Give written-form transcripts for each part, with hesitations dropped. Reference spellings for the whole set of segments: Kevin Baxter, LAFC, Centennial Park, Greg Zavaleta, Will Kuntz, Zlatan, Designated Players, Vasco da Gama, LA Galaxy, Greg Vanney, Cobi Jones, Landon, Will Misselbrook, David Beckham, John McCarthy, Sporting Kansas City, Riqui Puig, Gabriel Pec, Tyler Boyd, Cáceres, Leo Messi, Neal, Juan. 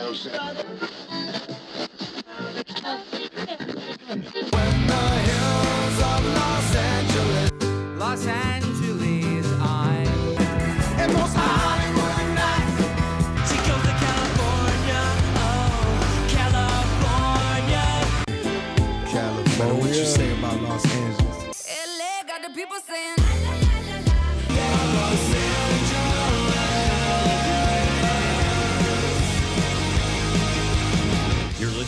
Corner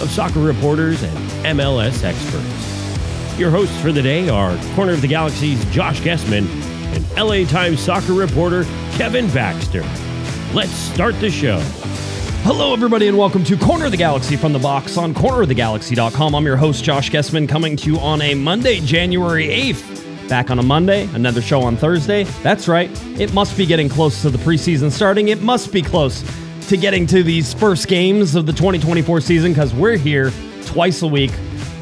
of soccer reporters and MLS experts. Your hosts for the day are Corner of the Galaxy's Josh Guesman and LA Times soccer reporter Kevin Baxter. Let's start the show. Hello, everybody, and welcome to Corner of the Galaxy from the Box on cornerofthegalaxy.com. I'm your host, Josh Guesman, coming to you on a Monday, January 8th. Back on a Monday, another show on Thursday. That's right. It must be getting close to the preseason starting. It must be close to getting to these first games of the 2024 season, because we're here twice a week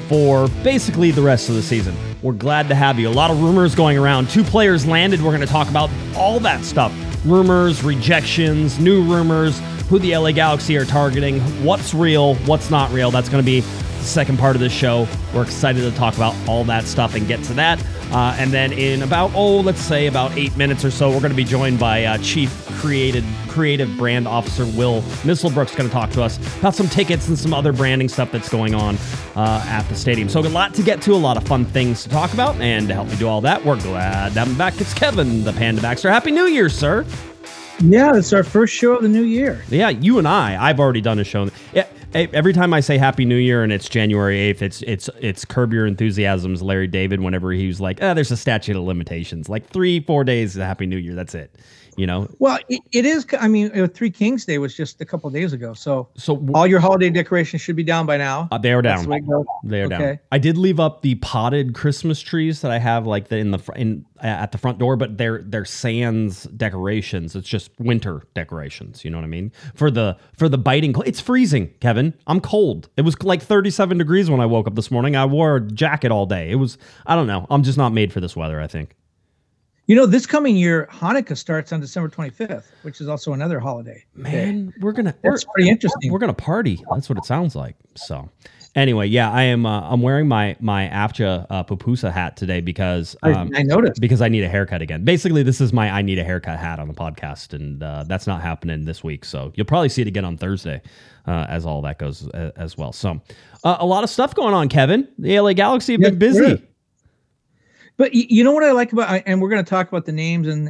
for basically the rest of the season. We're glad to have you. A lot of rumors going around. Two players landed. We're going to talk about all that stuff. Rumors, rejections, new rumors, who the LA Galaxy are targeting, what's real, what's not real. That's going to be the second part of this show. We're excited to talk about all that stuff and get to that. And then in about, let's say about 8 minutes or so, we're going to be joined by Chief Creative Brand Officer Will Misselbrook's going to talk to us about some tickets and some other branding stuff that's going on at the stadium. So a lot to get to, a lot of fun things to talk about, and to help me do all that, we're glad to have him back. It's Kevin, the Panda Baxter. Happy New Year, sir. Yeah, it's our first show of the new year. Yeah, you and I've already done a show. Yeah. Every time I say Happy New Year and it's January 8th, it's Curb Your Enthusiasm's Larry David whenever he was like, there's a statute of limitations. Like 3-4 days of Happy New Year, that's it, you know? Well, it is. I mean, Three Kings Day was just a couple of days ago, so all your holiday decorations should be down by now. They are down. They are down. I did leave up the potted Christmas trees that I have like at the front door, but they're sans decorations. It's just winter decorations, you know what I mean? For the biting cold. It's freezing, Kevin. I'm cold. It was like 37 degrees when I woke up this morning. I wore a jacket all day. It was, I don't know. I'm just not made for this weather, I think. You know, this coming year, Hanukkah starts on December 25th, which is also another holiday. Man, that's pretty interesting. We're going to party. That's what it sounds like. So anyway, yeah, I'm wearing my AFCA pupusa hat today because I noticed, because I need a haircut again. Basically, this is my I need a haircut hat on the podcast, and that's not happening this week. So you'll probably see it again on Thursday. As all that goes as well. So a lot of stuff going on, Kevin. The LA Galaxy have been busy. Sure. But you know what I like about, and we're going to talk about the names and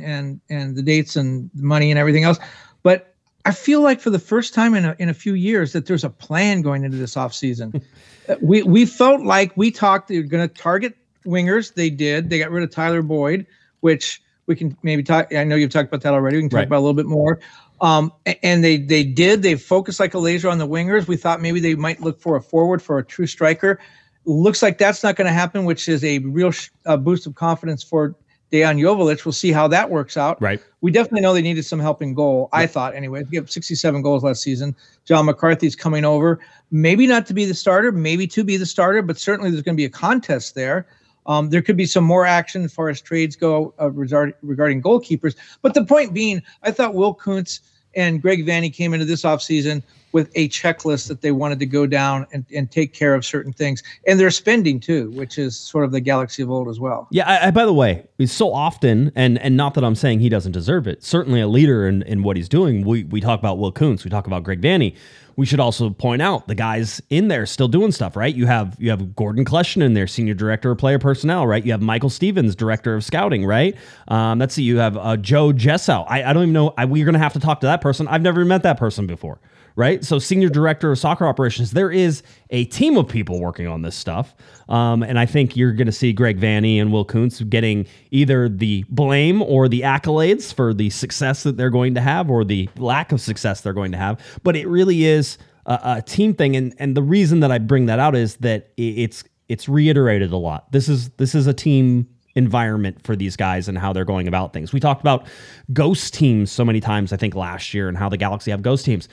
the dates and the money and everything else, but I feel like for the first time in a few years that there's a plan going into this offseason. we felt like we talked, they were going to target wingers. They did. They got rid of Tyler Boyd, which we can maybe talk. I know you've talked about that already. We can talk about a little bit more. And they focused like a laser on the wingers. We thought maybe they might look for a forward, for a true striker. Looks like that's not going to happen, which is a real boost of confidence for Dejan Joveljić. We'll see how that works out. Right. We definitely know they needed some help in goal. I thought anyway. They gave up 67 goals last season. John McCarthy's coming over, maybe not to be the starter, maybe to be the starter, but certainly there's going to be a contest there. There could be some more action as far as trades go regarding goalkeepers. But the point being, I thought Will Kuntz and Greg Vanney came into this offseason with a checklist that they wanted to go down and take care of certain things. And they're spending too, which is sort of the Galaxy of old as well. Yeah, I by the way, so often, and not that I'm saying he doesn't deserve it, certainly a leader in what he's doing. We talk about Will Kuntz, we talk about Greg Vanney. We should also point out the guys in there still doing stuff, right? You have Gordon Kleshin in there, senior director of player personnel, right? You have Michael Stevens, director of scouting, right? Let's see, you have Joe Jessow. I don't even know. We're going to have to talk to that person. I've never met that person before, right? So senior director of soccer operations. There is a team of people working on this stuff. And I think you're going to see Greg Vanney and Will Kuntz getting either the blame or the accolades for the success that they're going to have or the lack of success they're going to have. But it really is a team thing. And the reason that I bring that out is that it's reiterated a lot. This is a team environment for these guys and how they're going about things. We talked about ghost teams so many times, I think last year, and how the Galaxy have ghost teams.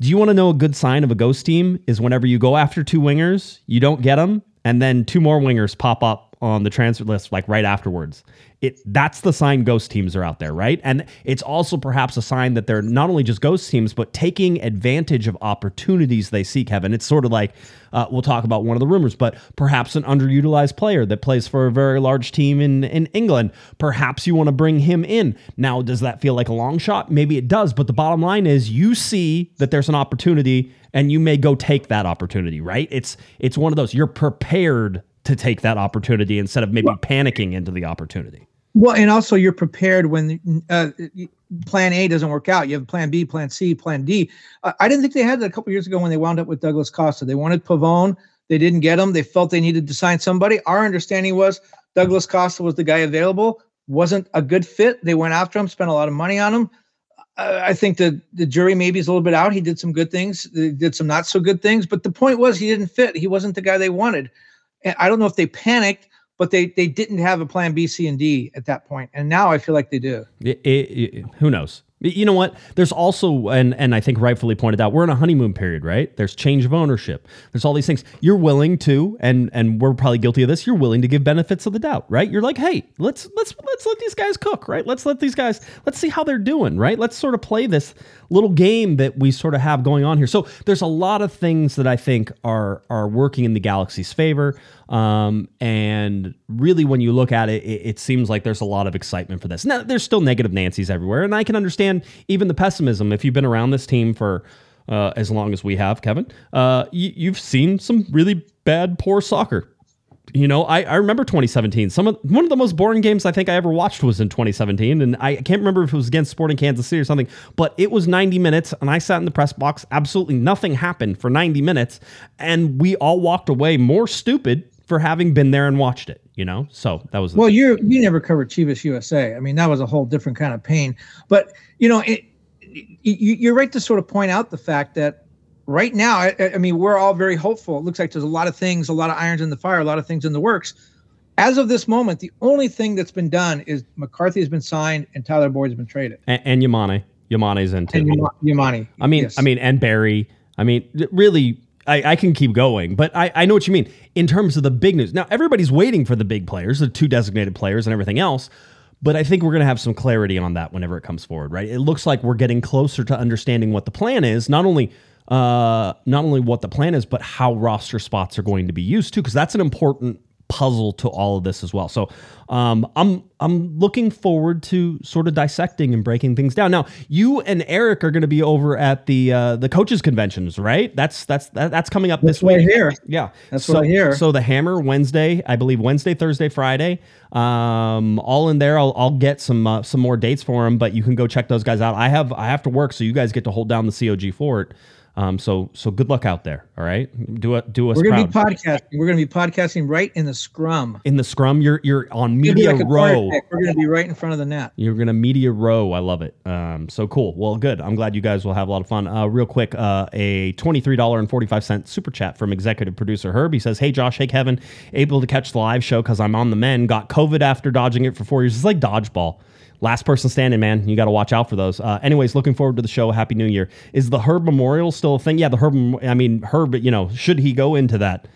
Do you want to know a good sign of a ghost team is whenever you go after two wingers, you don't get them, and then two more wingers pop up on the transfer list like right afterwards. That's the sign ghost teams are out there, right? And it's also perhaps a sign that they're not only just ghost teams, but taking advantage of opportunities they see, Kevin. It's sort of like, we'll talk about one of the rumors, but perhaps an underutilized player that plays for a very large team in England. Perhaps you want to bring him in. Now, does that feel like a long shot? Maybe it does, but the bottom line is you see that there's an opportunity and you may go take that opportunity, right? It's one of those. You're prepared to take that opportunity instead of maybe panicking into the opportunity. Well, and also you're prepared when plan A doesn't work out. You have plan B, plan C, plan D. I didn't think they had that a couple years ago when they wound up with Douglas Costa. They wanted Pavone. They didn't get him. They felt they needed to sign somebody. Our understanding was Douglas Costa was the guy available. Wasn't a good fit. They went after him, spent a lot of money on him. I think the jury maybe is a little bit out. He did some good things. They did some not so good things. But the point was he didn't fit. He wasn't the guy they wanted. And I don't know if they panicked, but they didn't have a plan B, C, and D at that point. And now I feel like they do. Who knows? You know what? There's also, and I think rightfully pointed out, we're in a honeymoon period, right? There's change of ownership. There's all these things. You're willing to, and we're probably guilty of this, you're willing to give benefits of the doubt, right? You're like, hey, let's let these guys cook, right? Let's see how they're doing, right? Let's sort of play this little game that we sort of have going on here. So there's a lot of things that I think are working in the Galaxy's favor. And really when you look at it, it seems like there's a lot of excitement for this. Now, there's still negative Nancy's everywhere, and I can understand even the pessimism. If you've been around this team for as long as we have, Kevin, you've seen some really bad, poor soccer. You know, I remember 2017. One of the most boring games I think I ever watched was in 2017, and I can't remember if it was against Sporting Kansas City or something, but it was 90 minutes, and I sat in the press box. Absolutely nothing happened for 90 minutes, and we all walked away more stupid for having been there and watched it, you know? So that was... Well, you never covered Chivas USA. I mean, that was a whole different kind of pain. But, you know, you're right to sort of point out the fact that right now, I mean, we're all very hopeful. It looks like there's a lot of things, a lot of irons in the fire, a lot of things in the works. As of this moment, the only thing that's been done is McCarthy has been signed and Tyler Boyd has been traded. And Yamane. Yamane's in too. And Yamane. I mean, yes. I mean, and Barry. I mean, really... I can keep going, but I know what you mean in terms of the big news. Now, everybody's waiting for the big players, the two designated players and everything else, but I think we're going to have some clarity on that whenever it comes forward, right? It looks like we're getting closer to understanding what the plan is, not only what the plan is, but how roster spots are going to be used too, because that's an important puzzle to all of this as well. So I'm looking forward to sort of dissecting and breaking things down. Now, you and Eric are going to be over at the coaches conventions, right? That's coming up this week. Here. Yeah. That's what I hear. So the Hammer Wednesday, I believe Wednesday, Thursday, Friday, all in there. I'll get some more dates for them, but you can go check those guys out. I have to work, so you guys get to hold down the COG for it. So good luck out there. All right. Do us proud. We're going to be podcasting right in the scrum. In the scrum, you're on media row. We're going to be right in front of the net. You're going to media row. I love it. So cool. Well, good. I'm glad you guys will have a lot of fun. Real quick, a $23.45 super chat from executive producer Herb. He says, "Hey Josh, hey Kevin, able to catch the live show because I'm on the men. Got COVID after dodging it for 4 years. It's like dodgeball. Last person standing, man. You got to watch out for those." Anyways, looking forward to the show. Happy New Year. Is the Herb Memorial still a thing? Yeah, the Herb. I mean, Herb. You know, should he go into that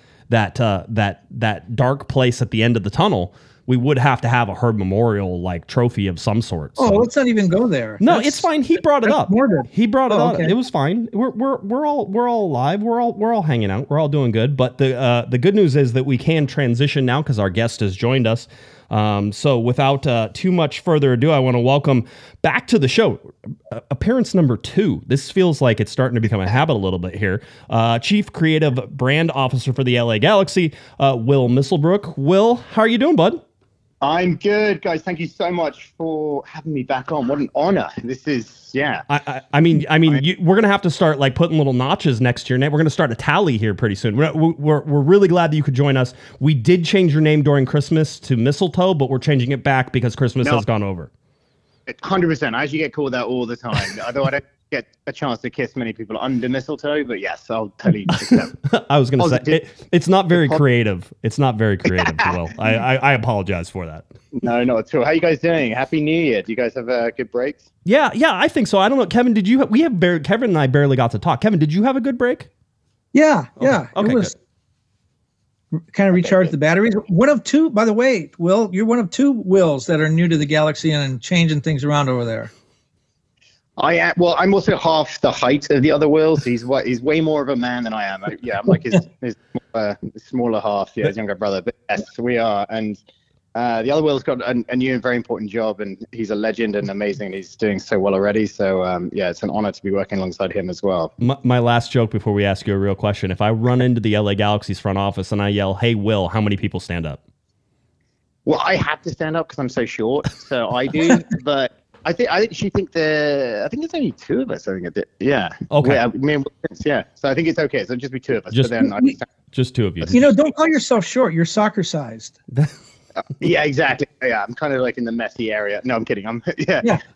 dark place at the end of the tunnel, we would have to have a Herb Memorial like trophy of some sort. So. Oh, let's not even go there. No, it's fine. He brought it up. Morbid. He brought it up. Okay. It was fine. We're all alive. We're all hanging out. We're all doing good. But the good news is that we can transition now because our guest has joined us. So without too much further ado, I want to welcome back to the show, appearance number 2. This feels like it's starting to become a habit a little bit here. Chief Creative Brand Officer for the LA Galaxy, Will Misselbrook. Will, how are you doing, bud? I'm good, guys. Thank you so much for having me back on. What an honor. This is, yeah. I mean, we're going to have to start like putting little notches next to your name. We're going to start a tally here pretty soon. We're really glad that you could join us. We did change your name during Christmas to Mistletoe, but we're changing it back because Christmas has gone over. 100%. I actually get called that all the time. Although I don't get a chance to kiss many people under mistletoe, but yes, I'll totally accept. I was going to say it's not very creative. It's not very creative, Will. I apologize for that. No, not at all. How you guys doing? Happy New Year. Do you guys have good breaks? Yeah, I think so. I don't know, Kevin. Did you? Kevin and I barely got to talk. Kevin, did you have a good break? Yeah. Okay, it was good. Kind of recharged the batteries. One of two, by the way, Will. You're one of two Wills that are new to the Galaxy and changing things around over there. I am. Well, I'm also half the height of the other Will. So he's way more of a man than I am. I'm like his smaller half. Yeah, his younger brother. But yes, we are. And the other Will's got a new and very important job, and he's a legend and amazing. And he's doing so well already. So it's an honor to be working alongside him as well. My last joke before we ask you a real question: if I run into the LA Galaxy's front office and I yell, "Hey, Will," how many people stand up? Well, I have to stand up because I'm so short. So I do, but. I think there's only two of us. I think it did. Yeah. Okay. Yeah, I mean, yeah. So I think it's okay. So it'll just be two of us. Just two of you. You know, don't call yourself short. You're soccer sized. Yeah, exactly. Yeah, I'm kind of like in the messy area. No, I'm kidding. But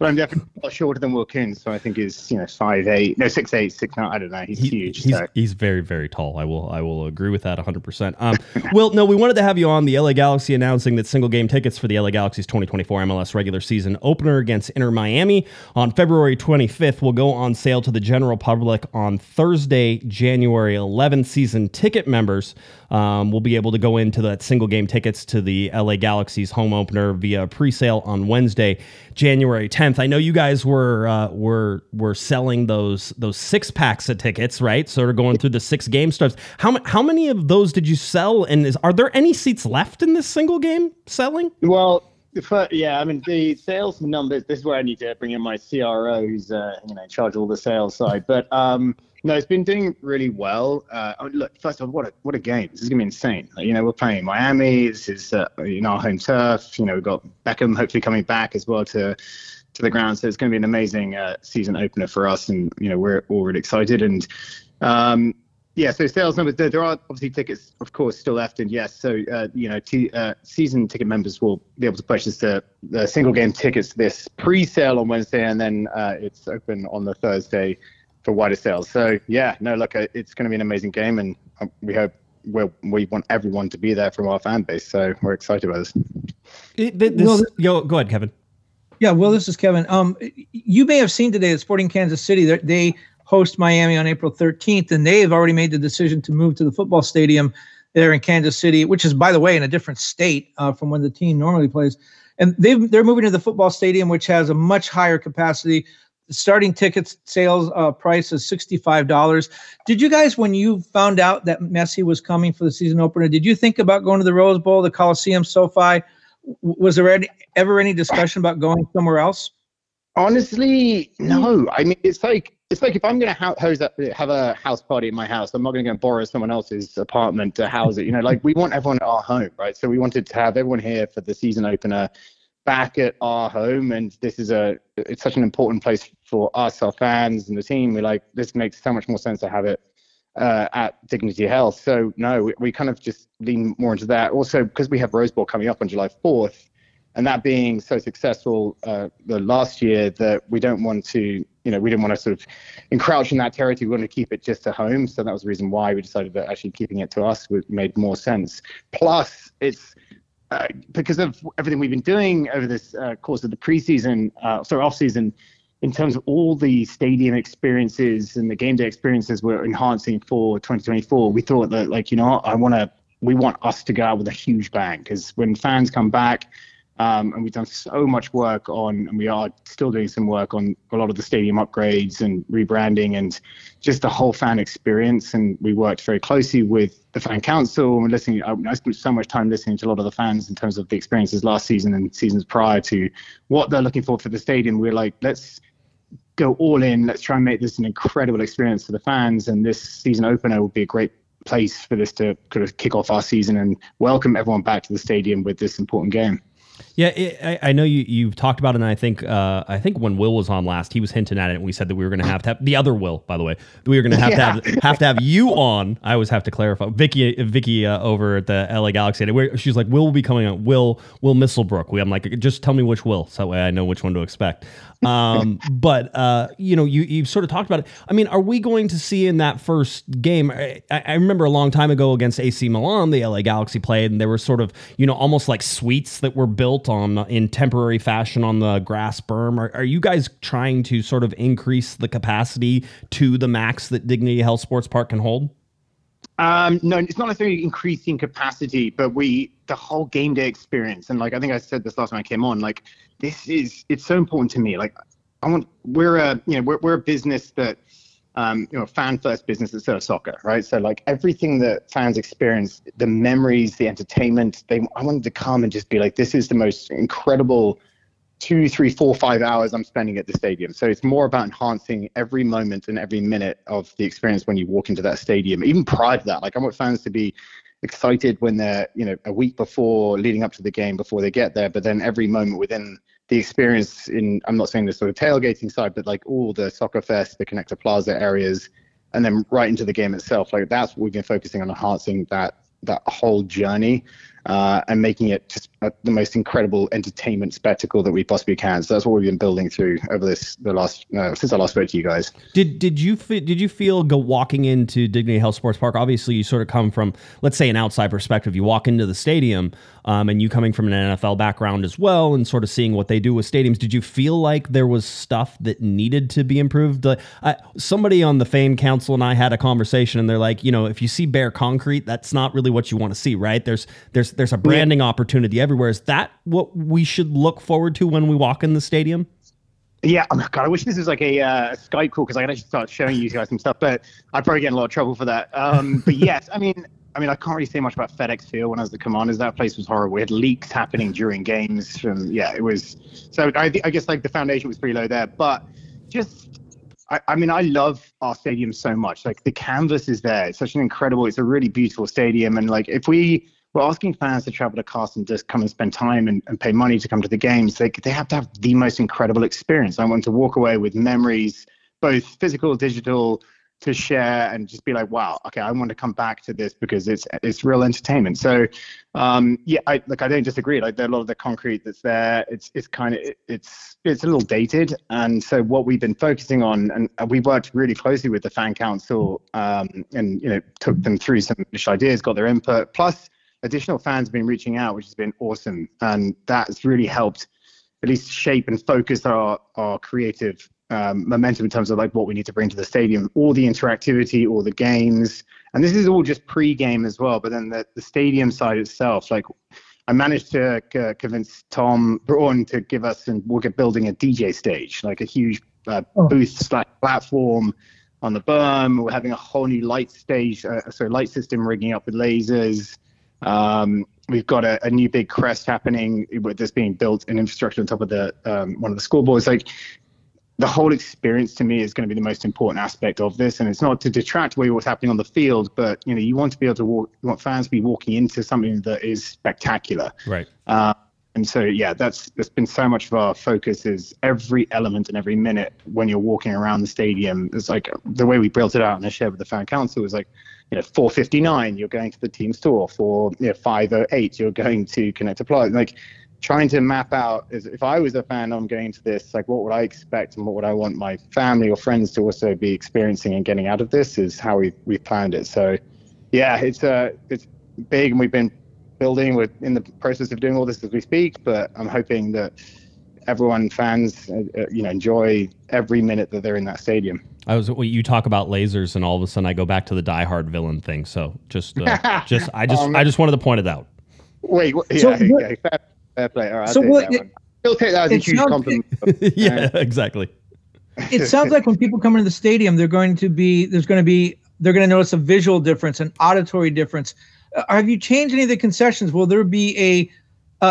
I'm definitely a lot shorter than Will Kuntz. So I think he's 6'8", 6'9". I don't know. He's huge. He's very, very tall. I will agree with that 100%. Will, no, we wanted to have you on. The LA Galaxy announcing that single game tickets for the LA Galaxy's 2024 MLS regular season opener against Inter Miami on February 25th will go on sale to the general public on Thursday, January 11th. Season ticket members will be able to go into that single game tickets to the LA Galaxy's home opener via pre-sale on Wednesday, January 10th. I know you guys were selling those 6-packs of tickets, right? Sort of going through the 6 game starts. How many of those did you sell? And are there any seats left in this single game selling? Well, the sales numbers. This is where I need to bring in my CRO, who's in charge of all the sales side. But no, it's been doing really well. Look, first of all, what a game! This is gonna be insane. We're playing Miami. This is our home turf. We've got Beckham hopefully coming back as well to the ground. So it's gonna be an amazing season opener for us, and we're all really excited. And so sales numbers. There are obviously tickets, of course, still left. And yes, so season ticket members will be able to purchase the single game tickets to this pre-sale on Wednesday, and then it's open on the Thursday for wider sales. So it's going to be an amazing game, and we hope we want everyone to be there from our fan base. So we're excited about this. Go ahead, Kevin. Yeah, Will, this is Kevin. You may have seen today that Sporting Kansas City, they host Miami on April 13th, and they've already made the decision to move to the football stadium there in Kansas City, which is, by the way, in a different state from when the team normally plays. And they're moving to the football stadium, which has a much higher capacity. Starting tickets sales price is $65. Did you guys, when you found out that Messi was coming for the season opener, did you think about going to the Rose Bowl, the Coliseum, SoFi? Was there ever any discussion about going somewhere else? Honestly, no. I mean, it's like if I'm going to have a house party in my house, I'm not going to go and borrow someone else's apartment to house it. We want everyone at our home, right? So we wanted to have everyone here for the season opener, back at our home, and this is it's such an important place for us, our fans, and the team. We're like, this makes so much more sense to have it at Dignity Health. So no, we kind of just lean more into that. Also, because we have Rose Bowl coming up on July 4th, and that being so successful the last year, that we don't want to, we didn't want to sort of encroach in that territory. We wanted to keep it just to home. So that was the reason why we decided that actually keeping it to us would made more sense. Plus, it's because of everything we've been doing over this course of the preseason, off-season, in terms of all the stadium experiences and the game day experiences we're enhancing for 2024, we thought that, we want us to go out with a huge bang, because when fans come back, and we've done so much work on, and we are still doing some work on a lot of the stadium upgrades and rebranding and just the whole fan experience. And we worked very closely with the fan council, and I spent so much time listening to a lot of the fans in terms of the experiences last season and seasons prior to what they're looking for the stadium. We're like, let's go all in. Let's try and make this an incredible experience for the fans. And this season opener will be a great place for this to kind of kick off our season and welcome everyone back to the stadium with this important game. Yeah, I know you've talked about it, and I think when Will was on last, he was hinting at it, and we said that we were going to have the other Will, by the way, we were going to have to have you on. I always have to clarify. Vicky over at the LA Galaxy, she's like, Will will be coming on. Will Misselbrook. I'm like, just tell me which Will, so that way I know which one to expect. But you've sort of talked about it. I mean, are we going to see in that first game? I remember a long time ago against AC Milan, the LA Galaxy played, and there were sort of almost like suites that were built on in temporary fashion on the grass berm. Are you guys trying to sort of increase the capacity to the max that Dignity Health Sports Park can hold? No, it's not necessarily increasing capacity, but the whole game day experience. And I think I said this last time I came on, it's so important to me. We're a business that, fan first business that's sort of soccer, right? So everything that fans experience, the memories, the entertainment, I wanted to come and just be like, this is the most incredible 2, 3, 4, 5 hours I'm spending at the stadium. So it's more about enhancing every moment and every minute of the experience when you walk into that stadium. Even prior to that, I want fans to be excited when they're, a week before leading up to the game before they get there, but then every moment within the experience in, I'm not saying the sort of tailgating side, but all the Soccer Fest, the Connector Plaza areas, and then right into the game itself. That's what we've been focusing on, enhancing that whole journey and making it just the most incredible entertainment spectacle that we possibly can. So that's what we've been building through over since I last spoke to you guys. Did you feel walking into Dignity Health Sports Park? Obviously, you sort of come from, let's say, an outside perspective. You walk into the stadium, and you coming from an NFL background as well, and sort of seeing what they do with stadiums. Did you feel like there was stuff that needed to be improved? Somebody on the fan council and I had a conversation, and they're like, if you see bare concrete, that's not really what you want to see, right? There's a branding opportunity everywhere. Is that what we should look forward to when we walk in the stadium? Yeah. Oh my God, I wish this was a Skype call because I could actually start showing you guys some stuff, but I'd probably get in a lot of trouble for that. But yes, I mean, I can't really say much about FedEx Field when I was the Commanders. That place was horrible. We had leaks happening during games. So I guess the foundation was pretty low there, but I love our stadium so much. The canvas is there. It's such an incredible, it's a really beautiful stadium. And if we're asking fans to travel to Carson, just come and spend time and pay money to come to the games, they have to have the most incredible experience. I want to walk away with memories, both physical, digital, to share and just be like, wow, okay, I want to come back to this because it's real entertainment. So, I don't disagree. A lot of the concrete that's there, it's a little dated. And so what we've been focusing on, and we worked really closely with the fan council, and took them through some initial ideas, got their input. Plus, additional fans have been reaching out, which has been awesome. And that's really helped at least shape and focus our creative momentum in terms of what we need to bring to the stadium, all the interactivity, all the games. And this is all just pre-game as well. But then the stadium side itself, I managed to convince Tom Braun to give us, and we'll get building a DJ stage, a huge booth/platform on the berm. We're having a whole new light stage, light system rigging up with lasers. We've got a new big crest happening with this being built and infrastructure on top of the one of the scoreboards. The whole experience to me is going to be the most important aspect of this. And it's not to detract away what's happening on the field, but you want to be able to you want fans to be walking into something that is spectacular. Right. And so, that's been so much of our focus is every element and every minute when you're walking around the stadium. It's the way we built it out and I shared with the fan council was 4:59, you're going to the team store. 5:08, you're going to Connector Plaza. Trying to map out is if I was a fan, I'm going to this, what would I expect and what would I want my family or friends to also be experiencing and getting out of this is how we planned it. So, it's big and we've been building. We're in the process of doing all this as we speak, but I'm hoping that everyone, fans, enjoy every minute that they're in that stadium. You talk about lasers and all of a sudden I go back to the Die Hard villain thing. So I just wanted to point it out. Wait, fair play. All right, I'll take that as a huge compliment. Yeah, exactly. It sounds like when people come into the stadium, they're going to notice a visual difference, an auditory difference. Have you changed any of the concessions? Will there be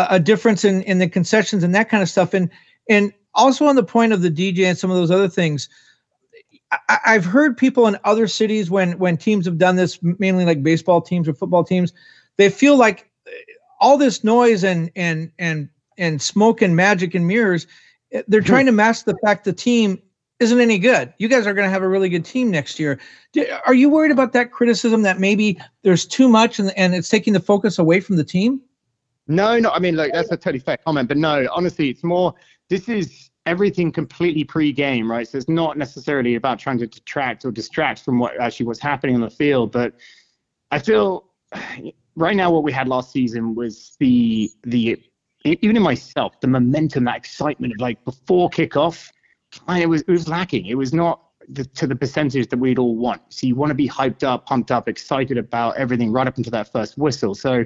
a difference in the concessions and that kind of stuff? And also on the point of the DJ and some of those other things, I've heard people in other cities when teams have done this, mainly baseball teams or football teams, they feel like all this noise and and smoke and magic and mirrors. They're trying to mask the fact the team isn't any good. You guys are going to have a really good team next year. Are you worried about that criticism that maybe there's too much and it's taking the focus away from the team? No, no. I mean, like, that's a totally fair comment. But no, honestly, it's more, this is everything completely pre-game, right? So it's not necessarily about trying to detract or distract from what actually was happening on the field. But I feel right now what we had last season was the even in myself, the momentum, that excitement of like before kickoff, and it was lacking. It was not to the percentage that we'd all want. So you want to be hyped up, pumped up, excited about everything right up until that first whistle. So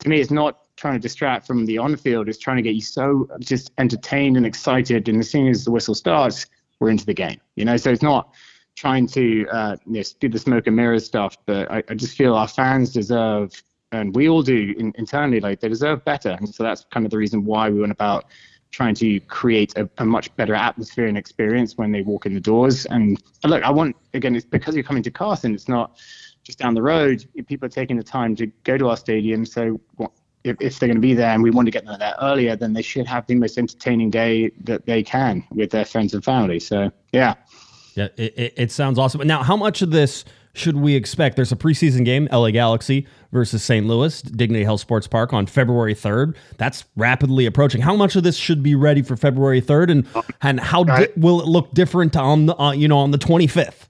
to me, it's not trying to distract from the on-field. It's trying to get you so just entertained and excited. And as soon as the whistle starts, we're into the game. You know, so it's not trying to do the smoke and mirrors stuff. But I just feel our fans deserve, and we all do internally, like they deserve better. And so that's kind of the reason why we went about trying to create a much better atmosphere and experience when they walk in the doors. And look, I want, again, it's because you're coming to Carson, it's not just down the road. People are taking the time to go to our stadium. So if they're going to be there and we want to get them there earlier, then they should have the most entertaining day that they can with their friends and family. So, yeah. Yeah, it sounds awesome. Now, how much of this should we expect? There's a preseason game, LA Galaxy versus St. Louis, Dignity Health Sports Park on February 3rd. That's rapidly approaching. How much of this should be ready for February 3rd, and how will it look different on the on the 25th?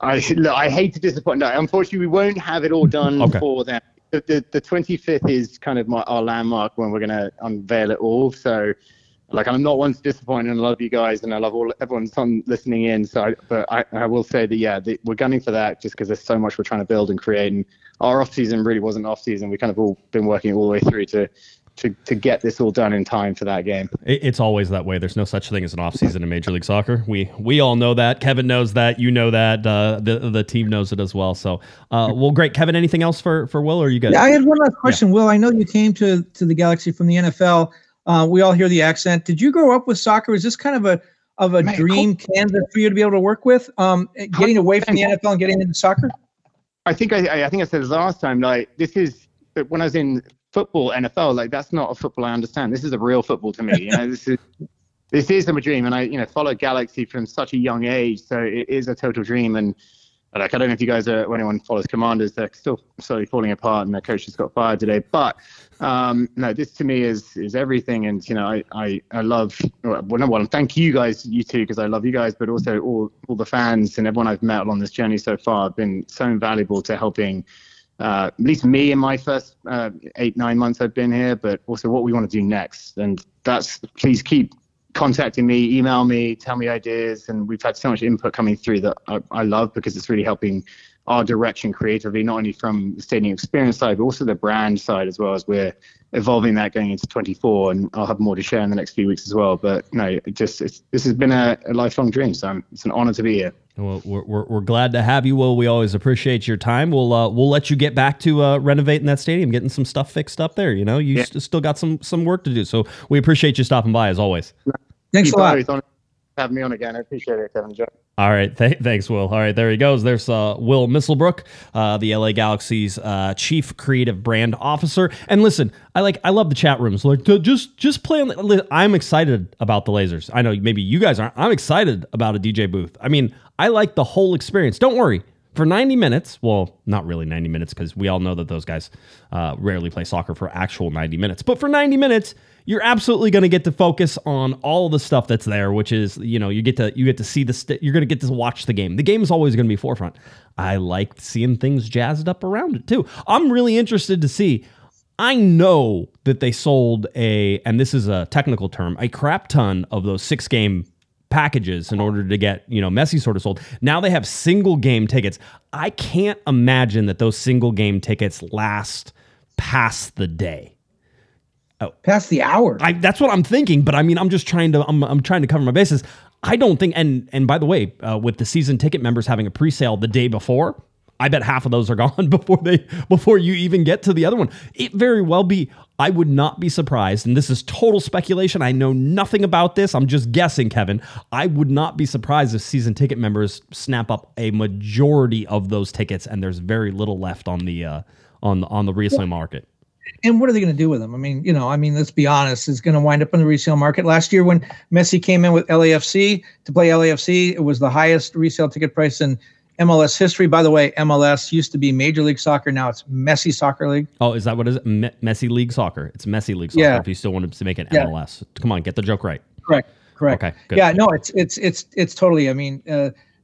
I hate to disappoint. No, unfortunately, we won't have it all done for them. The 25th is kind of our landmark when we're going to unveil it all. So, like, I'm not one to disappoint, and I love you guys, and I love everyone's listening in. So, I will say that, yeah, we're gunning for that just because there's so much we're trying to build and create. And our off season really wasn't off season. We kind of all been working all the way through to get this all done in time for that game. It's always that way. There's no such thing as an off season in Major League Soccer. We all know that. Kevin knows that. You know that. The team knows it as well. So, well, great, Kevin. Anything else for Will? Or are you guys? Yeah, I had one last question, Will. I know you came to the Galaxy from the NFL. We all hear the accent. Did you grow up with soccer? Is this kind of a dream canvas for you to be able to work with? Getting away from the NFL and getting into soccer. I think I said this last time. Like, this is when I was in football, NFL. Like, that's not a football I understand. This is a real football to me. You know, this is my dream, and I followed Galaxy from such a young age, so it is a total dream. And like, I don't know if you guys are, when anyone follows Commanders, they're still slowly falling apart, and their coach just got fired today. But no, this to me is everything. And I love, thank you guys, you too, because I love you guys, but also all the fans and everyone I've met along this journey so far have been so invaluable to helping at least me in my first 8-9 months I've been here, but also what we want to do next. And that's, please keep contacting me, email me, tell me ideas. And we've had so much input coming through that I love, because it's really helping our direction creatively, not only from the stadium experience side, but also the brand side as well, as we're evolving that going into 24. And I'll have more to share in the next few weeks as well. But no, this has been a lifelong dream. So it's an honor to be here. Well, we're glad to have you, Will. We always appreciate your time. We'll let you get back to renovating that stadium, getting some stuff fixed up there. Still got some work to do. So we appreciate you stopping by as always. Thanks a lot. Having me on again. I appreciate it, Kevin. All right. Thanks, Will. All right. There he goes. There's Will Misselbrook, the LA Galaxy's chief creative brand officer. And listen, I love the chat rooms. Like, just play on. I'm excited about the lasers. I know maybe you guys aren't. I'm excited about a DJ booth. I mean, I like the whole experience. Don't worry. For 90 minutes, well, not really 90 minutes, because we all know that those guys rarely play soccer for actual 90 minutes. But for 90 minutes, you're absolutely going to get to focus on all the stuff that's there, which is, you get to see you're going to get to watch the game. The game is always going to be forefront. I like seeing things jazzed up around it too. I'm really interested to see. I know that they sold and this is a technical term, a crap ton of those 6-game packages in order to get, Messi sort of sold. Now they have single game tickets. I can't imagine that those single game tickets last past the day. Past the hour. That's what I'm thinking, but I mean, I'm trying to cover my bases. I don't think, and by the way, with the season ticket members having a presale the day before, I bet half of those are gone before you even get to the other one. It very well be. I would not be surprised, and this is total speculation. I know nothing about this. I'm just guessing, Kevin. I would not be surprised if season ticket members snap up a majority of those tickets, and there's very little left on the resale market. And what are they going to do with him? I mean, let's be honest, it's going to wind up in the resale market. Last year when Messi came in with LAFC to play LAFC, it was the highest resale ticket price in MLS history. By the way, MLS used to be Major League Soccer. Now it's Messi Soccer League. Oh, is that what it is? Messi League Soccer. It's Messi League Soccer. Yeah. If you still wanted to make it MLS. Come on, get the joke right. Correct. Okay, good. Yeah, no, it's totally,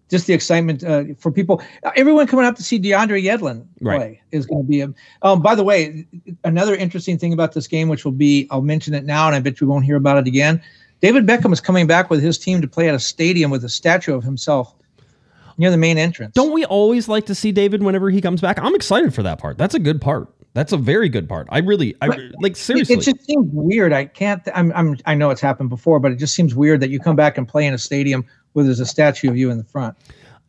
just the excitement for people. Everyone coming up to see DeAndre Yedlin play is going to be him. By the way, another interesting thing about this game, which will be, I'll mention it now, and I bet you won't hear about it again. David Beckham is coming back with his team to play at a stadium with a statue of himself near the main entrance. Don't we always like to see David whenever he comes back? I'm excited for that part. That's a good part. That's a very good part. Seriously. It just seems weird. I know it's happened before, but it just seems weird that you come back and play in a stadium where there's a statue of you in the front.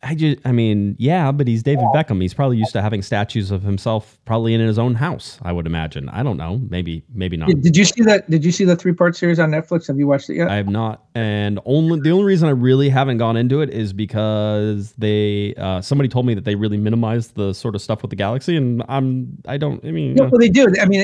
But he's David Beckham. He's probably used to having statues of himself probably in his own house, I would imagine. I don't know. Maybe not. Did you see the 3-part series on Netflix? Have you watched it yet? I have not. And the only reason I really haven't gone into it is because they somebody told me that they really minimized the sort of stuff with the Galaxy, and they do. I mean,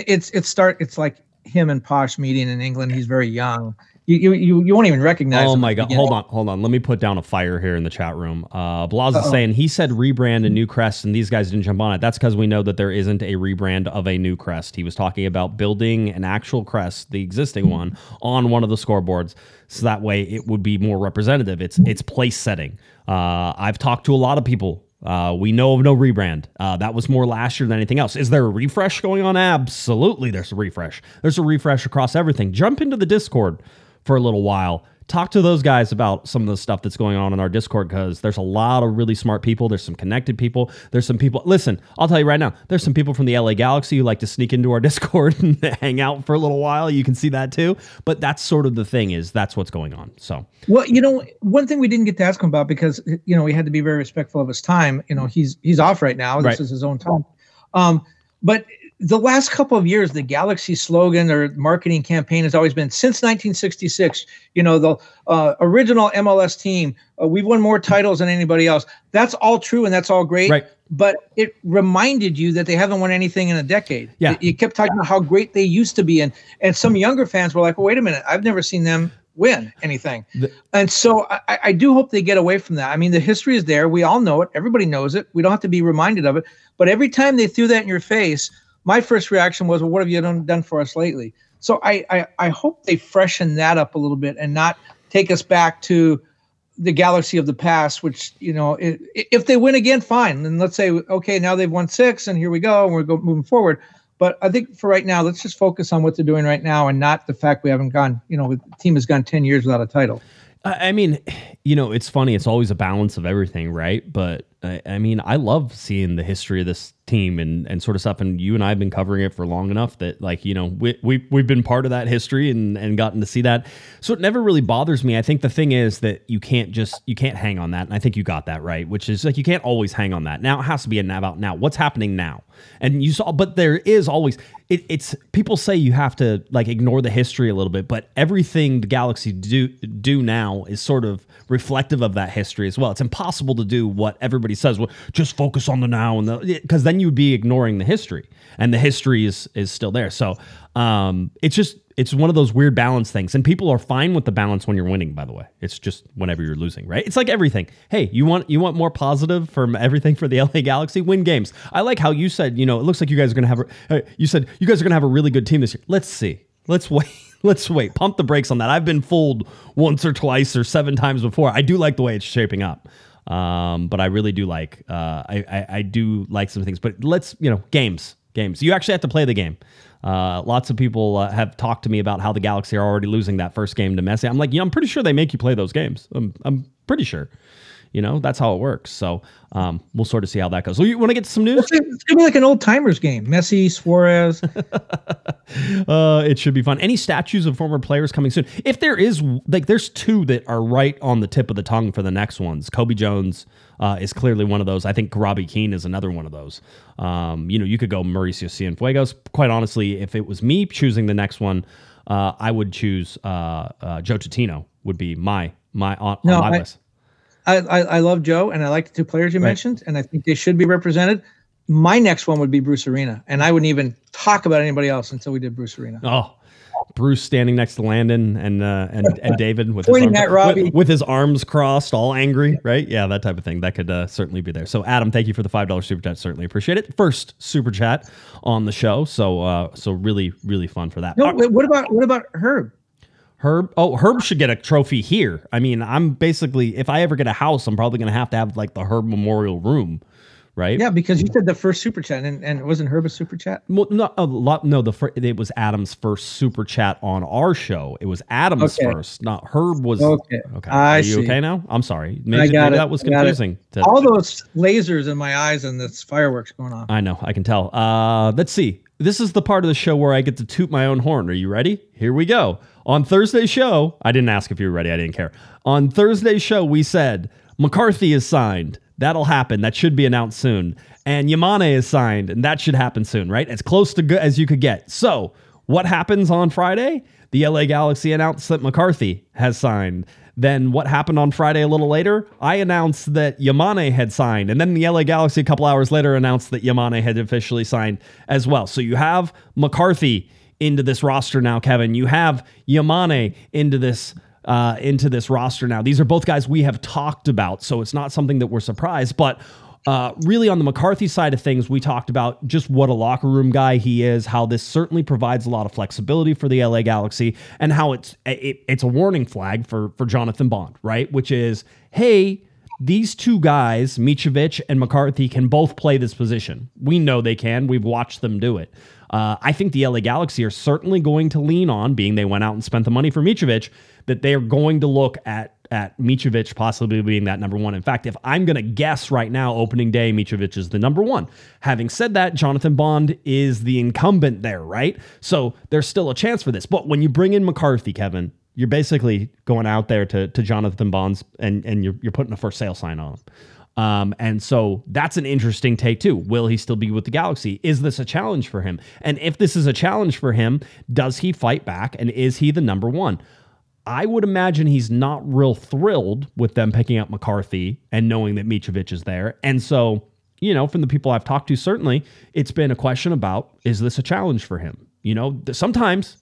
it's like him and Posh meeting in England. He's very young. You won't even recognize him. Oh, my God. Hold on. Let me put down a fire here in the chat room. Blaza saying he said rebrand and new crest, and these guys didn't jump on it. That's because we know that there isn't a rebrand of a new crest. He was talking about building an actual crest, the existing one, on one of the scoreboards, so that way it would be more representative. It's place setting. I've talked to a lot of people. We know of no rebrand. That was more last year than anything else. Is there a refresh going on? Absolutely, there's a refresh. There's a refresh across everything. Jump into the Discord for a little while. Talk to those guys about some of the stuff that's going on in our Discord, because there's a lot of really smart people. There's some connected people. There's some people. Listen, I'll tell you right now, there's some people from the LA Galaxy who like to sneak into our Discord and hang out for a little while. You can see that too. But that's sort of the thing, is that's what's going on. So, well, one thing we didn't get to ask him about, because, we had to be very respectful of his time. He's off right now. This is his own time. But the last couple of years, the Galaxy slogan or marketing campaign has always been, since 1966, the original MLS team, we've won more titles than anybody else. That's all true, and that's all great. Right. But it reminded you that they haven't won anything in a decade. Yeah. You kept talking about how great they used to be. And some younger fans were like, well, wait a minute, I've never seen them win anything. And so I do hope they get away from that. I mean, the history is there. We all know it. Everybody knows it. We don't have to be reminded of it. But every time they threw that in your face, my first reaction was, well, what have you done for us lately? So I hope they freshen that up a little bit and not take us back to the Galaxy of the past, which, if they win again, fine. Then let's say, okay, now they've won 6 and here we go, and moving forward. But I think for right now, let's just focus on what they're doing right now and not the fact we haven't gone, the team has gone 10 years without a title. It's funny. It's always a balance of everything, right? But I love seeing the history of this team and sort of stuff. And you and I have been covering it for long enough that, we've been part of that history and gotten to see that. So it never really bothers me. I think the thing is that you can't hang on that. And I think you got that right, which is you can't always hang on that. Now it has to be about now. What's happening now? And but there is always, it's people say you have to ignore the history a little bit, but everything the Galaxy do now is sort of reflective of that history as well. It's impossible to do what everybody says. Well, just focus on the now, because then you'd be ignoring the history, and the history is still there. So it's one of those weird balance things, and people are fine with the balance when you're winning. By the way, it's just whenever you're losing, right? It's like everything. Hey, you want more positive from everything for the LA Galaxy? Win games. I like how you said, it looks like you guys are gonna have. You said you guys are gonna have a really good team this year. Let's see. Let's wait. Let's wait. Pump the brakes on that. I've been fooled once or twice or 7 times before. I do like the way it's shaping up. But I really do like, I do like some things, but let's, games, you actually have to play the game. Lots of people have talked to me about how the Galaxy are already losing that first game to Messi. I'm like, I'm pretty sure they make you play those games. I'm pretty sure, that's how it works. So, we'll sort of see how that goes. So you want to get to some news? It's going to be like an old timers game. Messi, Suarez. It should be fun. Any statues of former players coming soon? If there is, there's 2 that are right on the tip of the tongue for the next ones. Cobi Jones is clearly one of those. I think Robbie Keane is another one of those. You could go Mauricio Cienfuegos. Quite honestly, if it was me choosing the next one, I would choose Joe Tutino would be my on my list. I love Joe, and I like the 2 players you mentioned, and I think they should be represented. My next one would be Bruce Arena, and I wouldn't even talk about anybody else until we did Bruce Arena. Oh, Bruce standing next to Landon and David with his, with his arms crossed, all angry, right? Yeah, that type of thing. That could certainly be there. So, Adam, thank you for the $5 super chat. Certainly appreciate it. First super chat on the show, so so really, really fun for that. No, what about Herb? Herb, Herb should get a trophy here. I mean, I'm basically, if I ever get a house, I'm probably going to have like the Herb Memorial Room. Right? Yeah, because you said the first super chat, and wasn't Herb a super chat? Well, it was Adam's first super chat on our show. It was Adam's first, not Herb was. Okay. Are you okay now? I'm sorry. Maybe that was confusing. All those lasers in my eyes and this fireworks going on. I know. I can tell. Let's see. This is the part of the show where I get to toot my own horn. Are you ready? Here we go. On Thursday's show, I didn't ask if you were ready. I didn't care. On Thursday's show, we said McCarthy is signed. That'll happen. That should be announced soon. And Yamane is signed, and that should happen soon, right? As close to good as you could get. So what happens on Friday? The LA Galaxy announced that McCarthy has signed. Then what happened on Friday a little later? I announced that Yamane had signed. And then the LA Galaxy a couple hours later announced that Yamane had officially signed as well. So you have McCarthy into this roster now, Kevin. You have Yamane into this roster now. These are both guys we have talked about, so it's not something that we're surprised, but really on the McCarthy side of things, we talked about just what a locker room guy he is, how this certainly provides a lot of flexibility for the LA Galaxy, and how it's a warning flag for Jonathan Bond, right? Which is, hey, these two guys, Mitrovic and McCarthy, can both play this position. We know they can. We've watched them do it. I think the LA Galaxy are certainly going to lean on, being they went out and spent the money for Mitrovic, that they are going to look at Mitrovic possibly being that number one. In fact, if I'm going to guess right now, opening day, Mitrovic is the number one. Having said that, Jonathan Bond is the incumbent there, right? So there's still a chance for this. But when you bring in McCarthy, Kevin, you're basically going out there to Jonathan Bond's and you're putting a for sale sign on him. And so that's an interesting take too. Will he still be with the Galaxy? Is this a challenge for him? And if this is a challenge for him, does he fight back? And is he the number one? I would imagine he's not real thrilled with them picking up McCarthy and knowing that Mitrovic is there. And so, you know, from the people I've talked to, certainly it's been a question about, is this a challenge for him? You know, sometimes,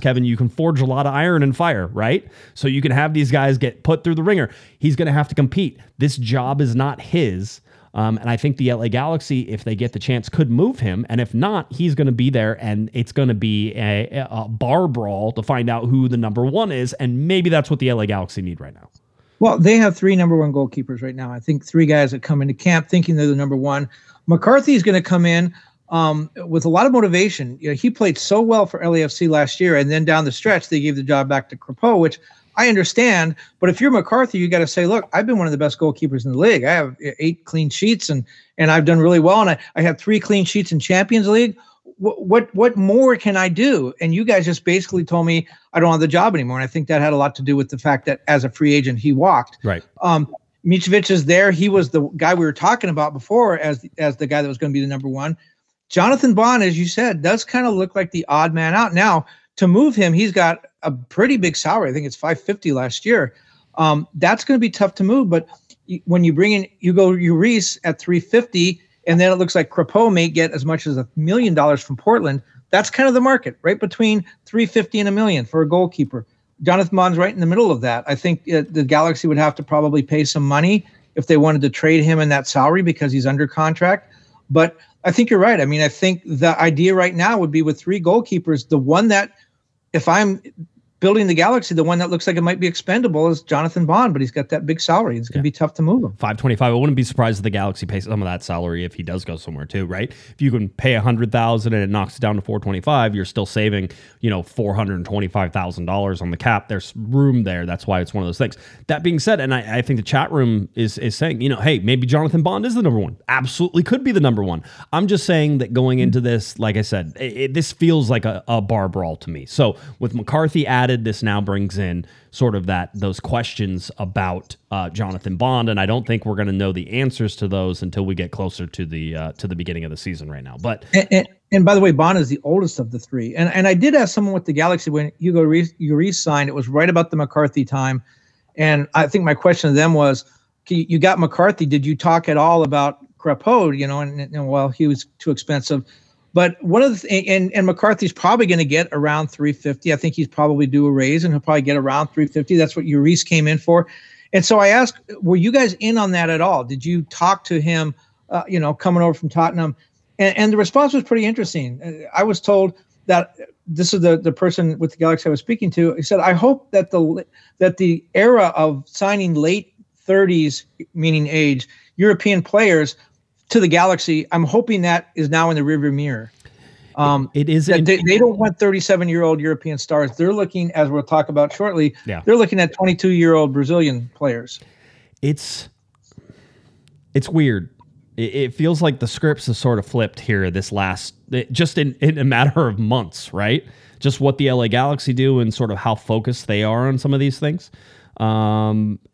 Kevin, you can forge a lot of iron and fire, right? So you can have these guys get put through the ringer. He's going to have to compete. This job is not his. And I think the LA Galaxy, if they get the chance, could move him. And if not, he's going to be there, and it's going to be a bar brawl to find out who the number one is. And maybe that's what the LA Galaxy need right now. Well, they have 3 number one goalkeepers right now. I think 3 guys that come into camp thinking they're the number one. McCarthy is going to come in with a lot of motivation. You know, he played so well for LAFC last year, and then down the stretch, they gave the job back to Kripo, which I understand. But if you're McCarthy, you got to say, look, I've been one of the best goalkeepers in the league. I have 8 clean sheets, and I've done really well. And I have 3 clean sheets in Champions League. What more can I do? And you guys just basically told me I don't have the job anymore. And I think that had a lot to do with the fact that as a free agent, he walked. Right. Mitrovic is there. He was the guy we were talking about before as the guy that was going to be the number one. Jonathan Bond, as you said, does kind of look like the odd man out. Now, to move him, he's got a pretty big salary. I think it's $550 last year. That's going to be tough to move. But when you bring in, you go Uriz at $350, and then it looks like Kripo may get as much as $1 million from Portland. That's kind of the market, right between $350 and $1 million for a goalkeeper. Jonathan Bond's right in the middle of that. I think the Galaxy would have to probably pay some money if they wanted to trade him in that salary because he's under contract. But I think you're right. I mean, I think the idea right now would be with 3 goalkeepers, the one that, if I'm building the Galaxy, the one that looks like it might be expendable is Jonathan Bond, but he's got that big salary. It's going to be tough to move him. $525. I wouldn't be surprised if the Galaxy pays some of that salary if he does go somewhere too, right? If you can pay $100,000 and it knocks it down to $425, you're still saving, you know, $425,000 on the cap. There's room there. That's why it's one of those things. That being said, and I think the chat room is saying, you know, hey, maybe Jonathan Bond is the number one. Absolutely could be the number one. I'm just saying that going into this, like I said, this feels like a bar brawl to me. So with McCarthy added, this now brings in sort of those questions about Jonathan Bond, and I don't think we're going to know the answers to those until we get closer to the beginning of the season right now. But and by the way, Bond is the oldest of the 3. And I did ask someone with the Galaxy when Hugo Lloris signed. It was right about the McCarthy time, and I think my question to them was, "You got McCarthy? Did you talk at all about Grappo, you know, and while he was too expensive. But one of the and McCarthy's probably going to get around 350. I think he's probably due a raise, and he'll probably get around 350. That's what Lloris came in for. And so I asked, were you guys in on that at all? Did you talk to him, you know, coming over from Tottenham? And the response was pretty interesting. I was told that this is the person with the Galaxy I was speaking to. He said, I hope that the era of signing late 30s, meaning age, European players to the Galaxy, I'm hoping that is now in the rearview mirror. It is. They don't want 37-year-old European stars. They're looking, as we'll talk about shortly, they're looking at 22-year-old Brazilian players. It's weird. It feels like the scripts have sort of flipped here this last, just in a matter of months, right? Just what the LA Galaxy do and sort of how focused they are on some of these things. And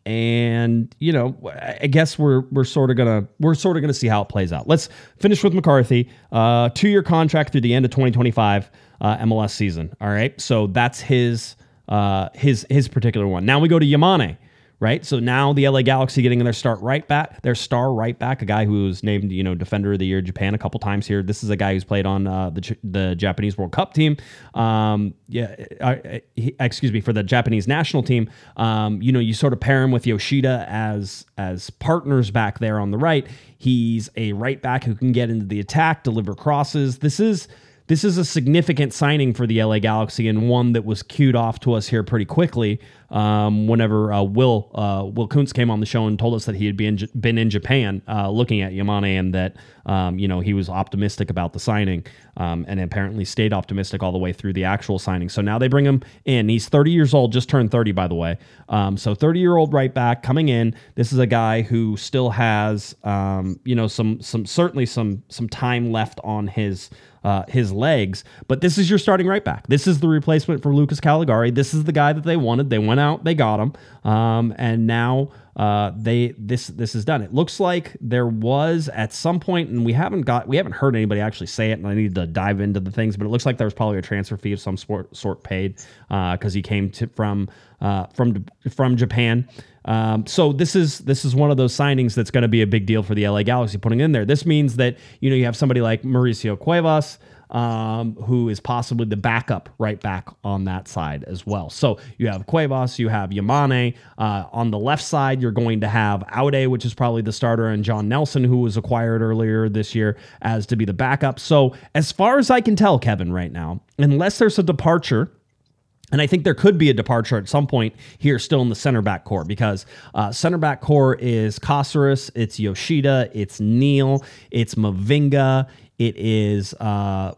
you know, I guess we're sort of gonna see how it plays out. Let's finish with McCarthy, 2-year contract through the end of 2025 MLS season. All right, so that's his particular one. Now we go to Yamane, right? So now the LA Galaxy getting their star right back, a guy who was named, you know, Defender of the Year in Japan a couple times here. This is a guy who's played on the Japanese World Cup team. For the Japanese national team. You know, you sort of pair him with Yoshida as partners back there on the right. He's a right back who can get into the attack, deliver crosses. This is a significant signing for the LA Galaxy, and one that was cued off to us here pretty quickly. Whenever Will Kuntz came on the show and told us that he had been in Japan looking at Yamane, and that you know, he was optimistic about the signing, and apparently stayed optimistic all the way through the actual signing. So now they bring him in. He's 30 years old, just turned 30, by the way. So 30-year-old right back coming in. This is a guy who still has you know, some time left on his legs, but this is your starting right back. This is the replacement for Lucas Caligari. This is the guy that they wanted. They went out, they got him, and now this is done. It looks like there was at some point, and we haven't heard anybody actually say it, and I need to dive into the things, but it looks like there was probably a transfer fee of some sort paid because he came from Japan. So this is one of those signings that's going to be a big deal for the LA Galaxy putting in there. This means that, you know, you have somebody like Mauricio Cuevas, who is possibly the backup right back on that side as well. So you have Cuevas, you have Yamane. On the left side, you're going to have Aude, which is probably the starter, and John Nelson, who was acquired earlier this year, as to be the backup. So as far as I can tell, Kevin, right now, unless there's a departure, and I think there could be a departure at some point here still in the center back core, because center back core is Cáceres, it's Yoshida, it's Neal, it's Mavinga, it is why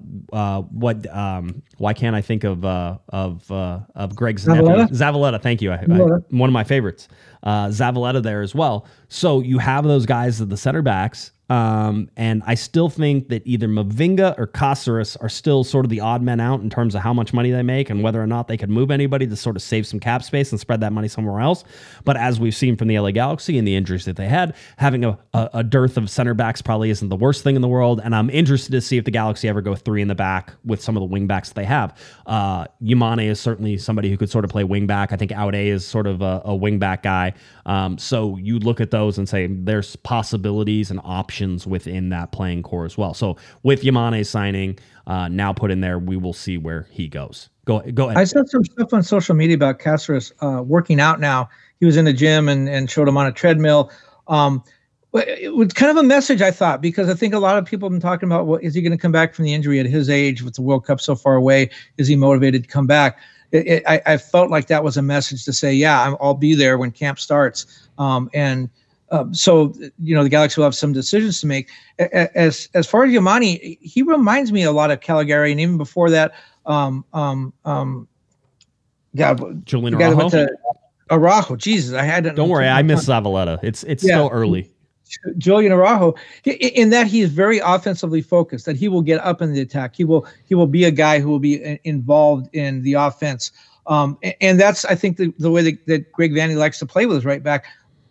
can't I think of Greg's Zavaleta? Zavaleta, thank you. One of my favorites. Zavaleta there as well. So you have those guys at the center backs. And I still think that either Mavinga or Cáceres are still sort of the odd men out in terms of how much money they make and whether or not they could move anybody to sort of save some cap space and spread that money somewhere else. But as we've seen from the LA Galaxy and the injuries that they had, having a dearth of center backs probably isn't the worst thing in the world. And I'm interested to see if the Galaxy ever go three in the back with some of the wing backs that they have. Yamane is certainly somebody who could sort of play wing back. I think Aude is sort of a wing back guy. So you look at those and say there's possibilities and options within that playing core as well. So with Yamane signing now put in there, we will see where he goes. Go ahead. I saw some stuff on social media about Cáceres working out now. He was in the gym and showed him on a treadmill. It was kind of a message, I thought, because I think a lot of people have been talking about, well, is he going to come back from the injury at his age with the World Cup so far away? Is he motivated to come back? I felt like that was a message to say, yeah, I'll be there when camp starts. So, you know, the Galaxy will have some decisions to make. As far as Yamane, he reminds me a lot of Caligari, and even before that, Julian Araujo. Araujo, Jesus, I hadn't. Don't worry, I miss Zavaleta. It's still early. Julian Araujo, in that he is very offensively focused, that he will get up in the attack. He will be a guy who will be involved in the offense, and that's, I think, the way that Greg Vanney likes to play with his right back.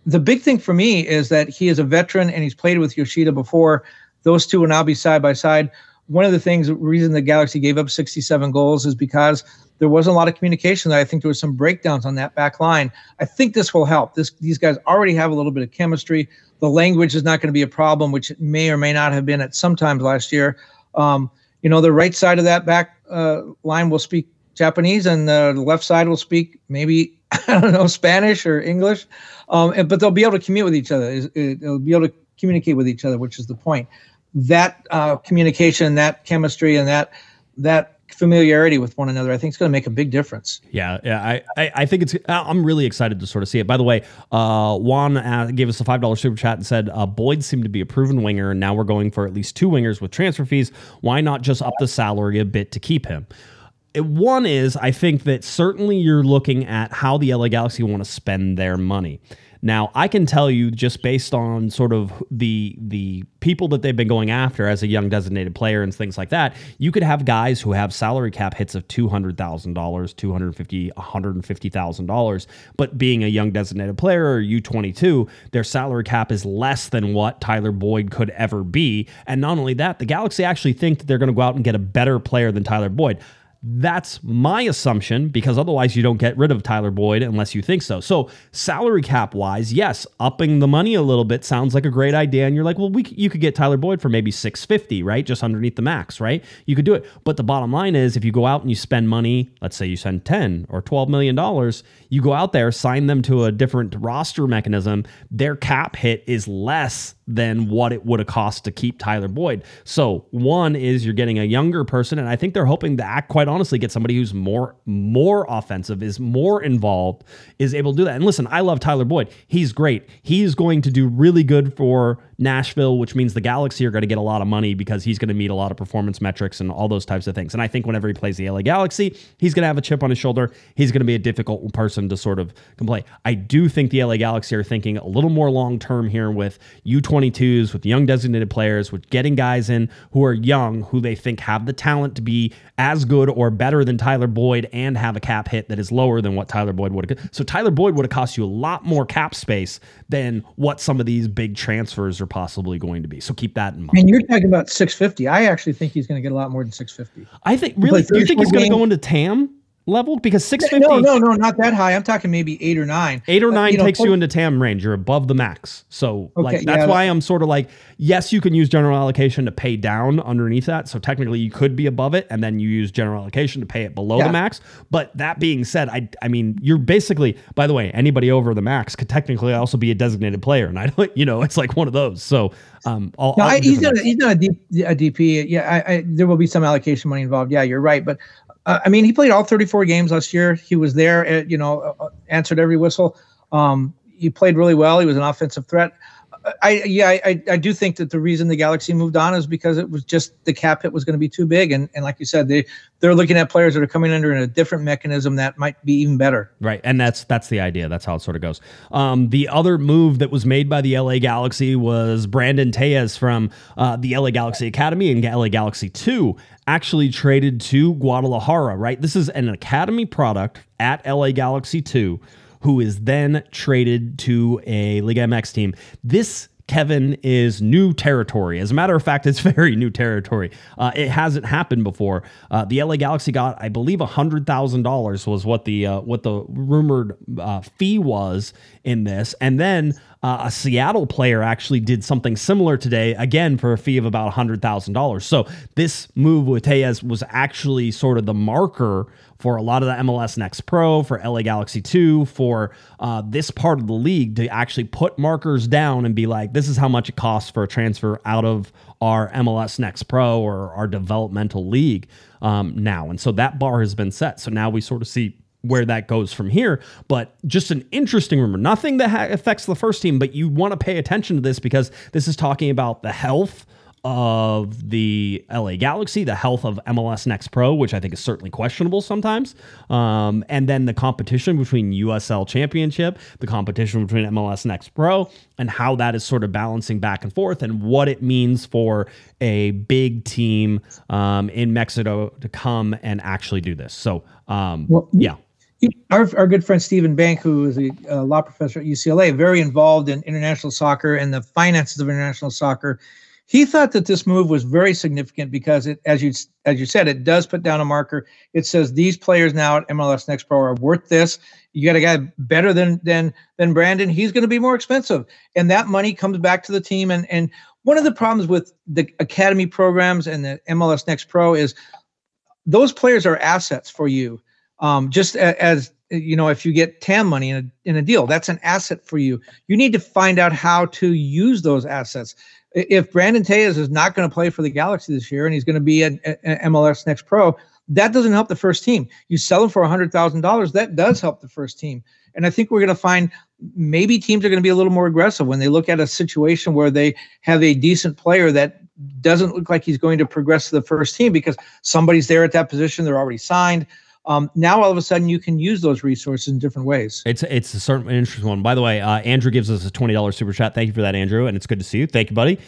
The big thing for me is that he is a veteran and he's played with Yoshida before. Those two will now be side by side. one of the things, the reason the Galaxy gave up 67 goals is because there wasn't a lot of communication. I think there was some breakdowns on that back line. I think this will help. These guys already have a little bit of chemistry. The language is not going to be a problem, which it may or may not have been at some times last year. You know, the right side of that back line will speak Japanese, and the left side will speak maybe, I don't know, Spanish or English. But they'll be able to commute with each other. They'll be able to communicate with each other, which is the point. That communication, that chemistry, and that familiarity with one another, I think it's going to make a big difference. Yeah. I think it's, I'm really excited to sort of see it. By the way, Juan gave us a $5 super chat and said, Boyd seemed to be a proven winger, and now we're going for at least two wingers with transfer fees. Why not just up the salary a bit to keep him? One is, I think that certainly you're looking at how the LA Galaxy want to spend their money. Now, I can tell you just based on sort of the people that they've been going after as a young designated player and things like that, you could have guys who have salary cap hits of $200,000, $250,000, $150,000. But being a young designated player or U22, their salary cap is less than what Tyler Boyd could ever be. And not only that, the Galaxy actually think that they're going to go out and get a better player than Tyler Boyd. That's my assumption, because otherwise you don't get rid of Tyler Boyd unless you think so. So salary cap wise, yes, upping the money a little bit sounds like a great idea. And you're like, well, you could get Tyler Boyd for maybe $650,000, right? Just underneath the max, right? You could do it. But the bottom line is, if you go out and you spend money, let's say you spend $10 or $12 million, you go out there, sign them to a different roster mechanism, their cap hit is less than what it would have cost to keep Tyler Boyd. So one is you're getting a younger person, and I think they're hoping to act quite honestly get somebody who's more offensive, is more involved, is able to do that. And listen, I love Tyler Boyd. He's great. He's going to do really good for Nashville, which means the Galaxy are going to get a lot of money because he's going to meet a lot of performance metrics and all those types of things. And I think whenever he plays the LA Galaxy, he's going to have a chip on his shoulder. He's going to be a difficult person to sort of complain. I do think the LA Galaxy are thinking a little more long-term here with U22s, with young designated players, with getting guys in who are young, who they think have the talent to be as good or better than Tyler Boyd and have a cap hit that is lower than what Tyler Boyd would have. So Tyler Boyd would have cost you a lot more cap space than what some of these big transfers are possibly going to be. So keep that in mind. And you're talking about $650,000. I actually think he's going to get a lot more than $650,000. I think, really, do you think he's going to go into TAM level? Because $650,000. No, not that high. I'm talking maybe 8 or 9. 8 or 9 takes you into TAM range. You're above the max. So okay, that's why I'm sort of like, yes, you can use general allocation to pay down underneath that. So technically you could be above it, and then you use general allocation to pay it below the max. But that being said, I mean, you're basically, by the way, anybody over the max could technically also be a designated player. And I don't, it's like one of those. So he's not a DP. Yeah. There will be some allocation money involved. Yeah, you're right. But I mean, he played all 34 games last year. He was there, answered every whistle. He played really well. He was an offensive threat. I do think that the reason the Galaxy moved on is because it was just the cap hit was going to be too big. And like you said, they're looking at players that are coming under in a different mechanism that might be even better. Right. And that's the idea. That's how it sort of goes. The other move that was made by the LA Galaxy was Brandon Tejas from the LA Galaxy Academy and LA Galaxy 2 actually traded to Guadalajara, right? This is an academy product at LA Galaxy 2. Who is then traded to a Liga MX team. This, Kevin, is new territory. As a matter of fact, it's very new territory. It hasn't happened before. The LA Galaxy got, I believe, $100,000 was what the rumored fee was in this. And then a Seattle player actually did something similar today, again, for a fee of about $100,000. So this move with Tejas was actually sort of the marker for a lot of the MLS Next Pro, for LA Galaxy 2, for this part of the league to actually put markers down and be like, this is how much it costs for a transfer out of our MLS Next Pro or our developmental league now. And so that bar has been set. So now we sort of see where that goes from here, but just an interesting rumor. Nothing that affects the first team, but you want to pay attention to this because this is talking about the health of the LA Galaxy, the health of MLS Next Pro, which I think is certainly questionable sometimes. And then the competition between USL Championship, the competition between MLS Next Pro, and how that is sort of balancing back and forth and what it means for a big team in Mexico to come and actually do this. So, yeah. Our good friend Stephen Bank, who is a law professor at UCLA, very involved in international soccer and the finances of international soccer, He thought that this move was very significant because it, as you said, it does put down a marker. It says these players now at MLS Next Pro are worth this. You got a guy better than Brandon. He's going to be more expensive, and that money comes back to the team. And one of the problems with the academy programs and the MLS Next Pro is those players are assets for you. Just as you know, if you get TAM money in a deal, that's an asset for you. You need to find out how to use those assets. If Brandon Tejas is not going to play for the Galaxy this year and he's going to be an MLS Next Pro, that doesn't help the first team. You sell him for $100,000, that does help the first team. And I think we're going to find maybe teams are going to be a little more aggressive when they look at a situation where they have a decent player that doesn't look like he's going to progress to the first team because somebody's there at that position, they're already signed. Now all of a sudden you can use those resources in different ways. It's a certain interesting one. By the way, Andrew gives us a $20 super chat. Thank you for that, Andrew, and it's good to see you. Thank you, buddy.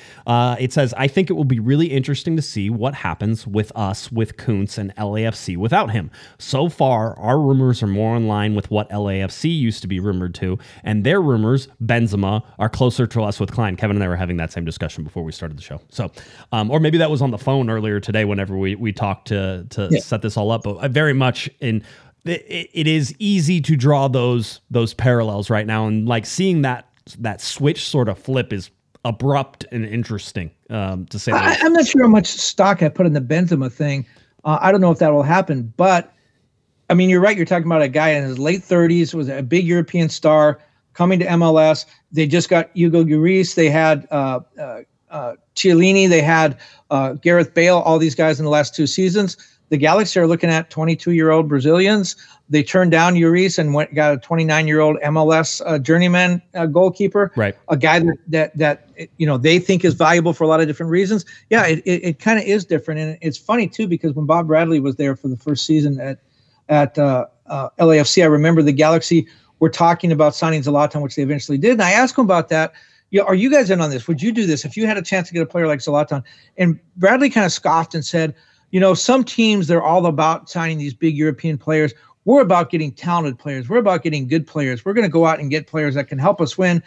It says, I think it will be really interesting to see what happens with us with Kuntz and LAFC without him. So far, our rumors are more in line with what LAFC used to be rumored to, and their rumors, Benzema, are closer to us with Klein. Kevin and I were having that same discussion before we started the show. So, or maybe that was on the phone earlier today whenever we talked to yeah. set this all up, but very much in it is easy to draw those parallels right now, and like seeing that switch sort of flip is abrupt and interesting, to say that. I'm not sure how much stock I put in the Benzema thing. I don't know if that will happen, but I mean, you're right. You're talking about a guy in his late 30s, was a big European star coming to MLS. They just got Hugo Lloris. They had Chiellini. They had Gareth Bale. All these guys in the last two seasons. The Galaxy are looking at 22-year-old Brazilians. They turned down Lloris and got a 29-year-old MLS journeyman goalkeeper, right? A guy that you know they think is valuable for a lot of different reasons. Yeah, it kind of is different, and it's funny too because when Bob Bradley was there for the first season at LAFC, I remember the Galaxy were talking about signing Zlatan, which they eventually did, and I asked him about that. Yeah, are you guys in on this? Would you do this if you had a chance to get a player like Zlatan? And Bradley kind of scoffed and said, you know, some teams, they're all about signing these big European players. We're about getting talented players. We're about getting good players. We're going to go out and get players that can help us win,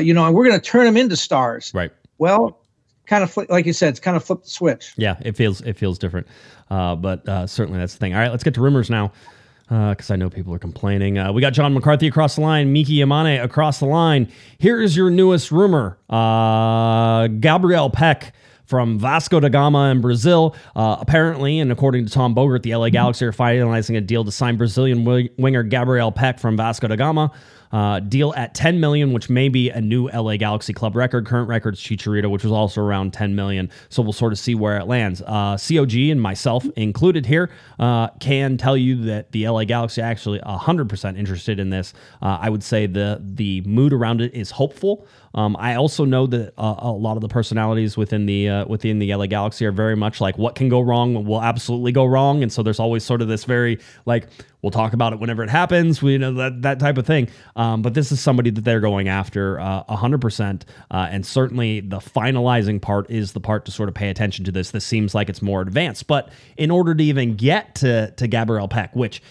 you know, and we're going to turn them into stars. Right. Well, kind of like you said, it's kind of flipped the switch. Yeah, it feels different. But certainly that's the thing. All right, let's get to rumors now because I know people are complaining. We got John McCarthy across the line, Miki Yamane across the line. Here is your newest rumor. Gabriel Pec from Vasco da Gama in Brazil. Apparently, and according to Tom Bogert, the LA Galaxy are finalizing a deal to sign Brazilian winger Gabriel Pec from Vasco da Gama. Deal at $10 million, which may be a new LA Galaxy club record. Current record's Chicharito, which was also around $10 million. So we'll sort of see where it lands. COG and myself included here can tell you that the LA Galaxy actually 100% interested in this. I would say the mood around it is hopeful. I also know that a lot of the personalities within the LA Galaxy are very much like what can go wrong will absolutely go wrong, and so there's always sort of this very like we'll talk about it whenever it happens, we, you know, that type of thing. But this is somebody that they're going after 100%, and certainly the finalizing part is the part to sort of pay attention to. This seems like it's more advanced, but in order to even get to Gabriel Pec, which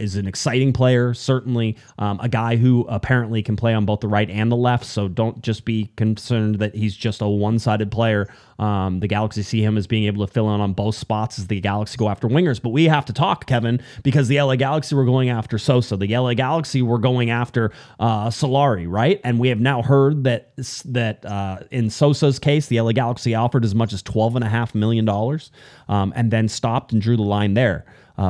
is an exciting player, certainly a guy who apparently can play on both the right and the left, so don't just be concerned that he's just a one-sided player. The Galaxy see him as being able to fill in on both spots as the Galaxy go after wingers. But we have to talk, Kevin, because the LA Galaxy were going after Sosa. The LA Galaxy were going after Solari, right? And we have now heard that in Sosa's case, the LA Galaxy offered as much as $12.5 million and then stopped and drew the line there,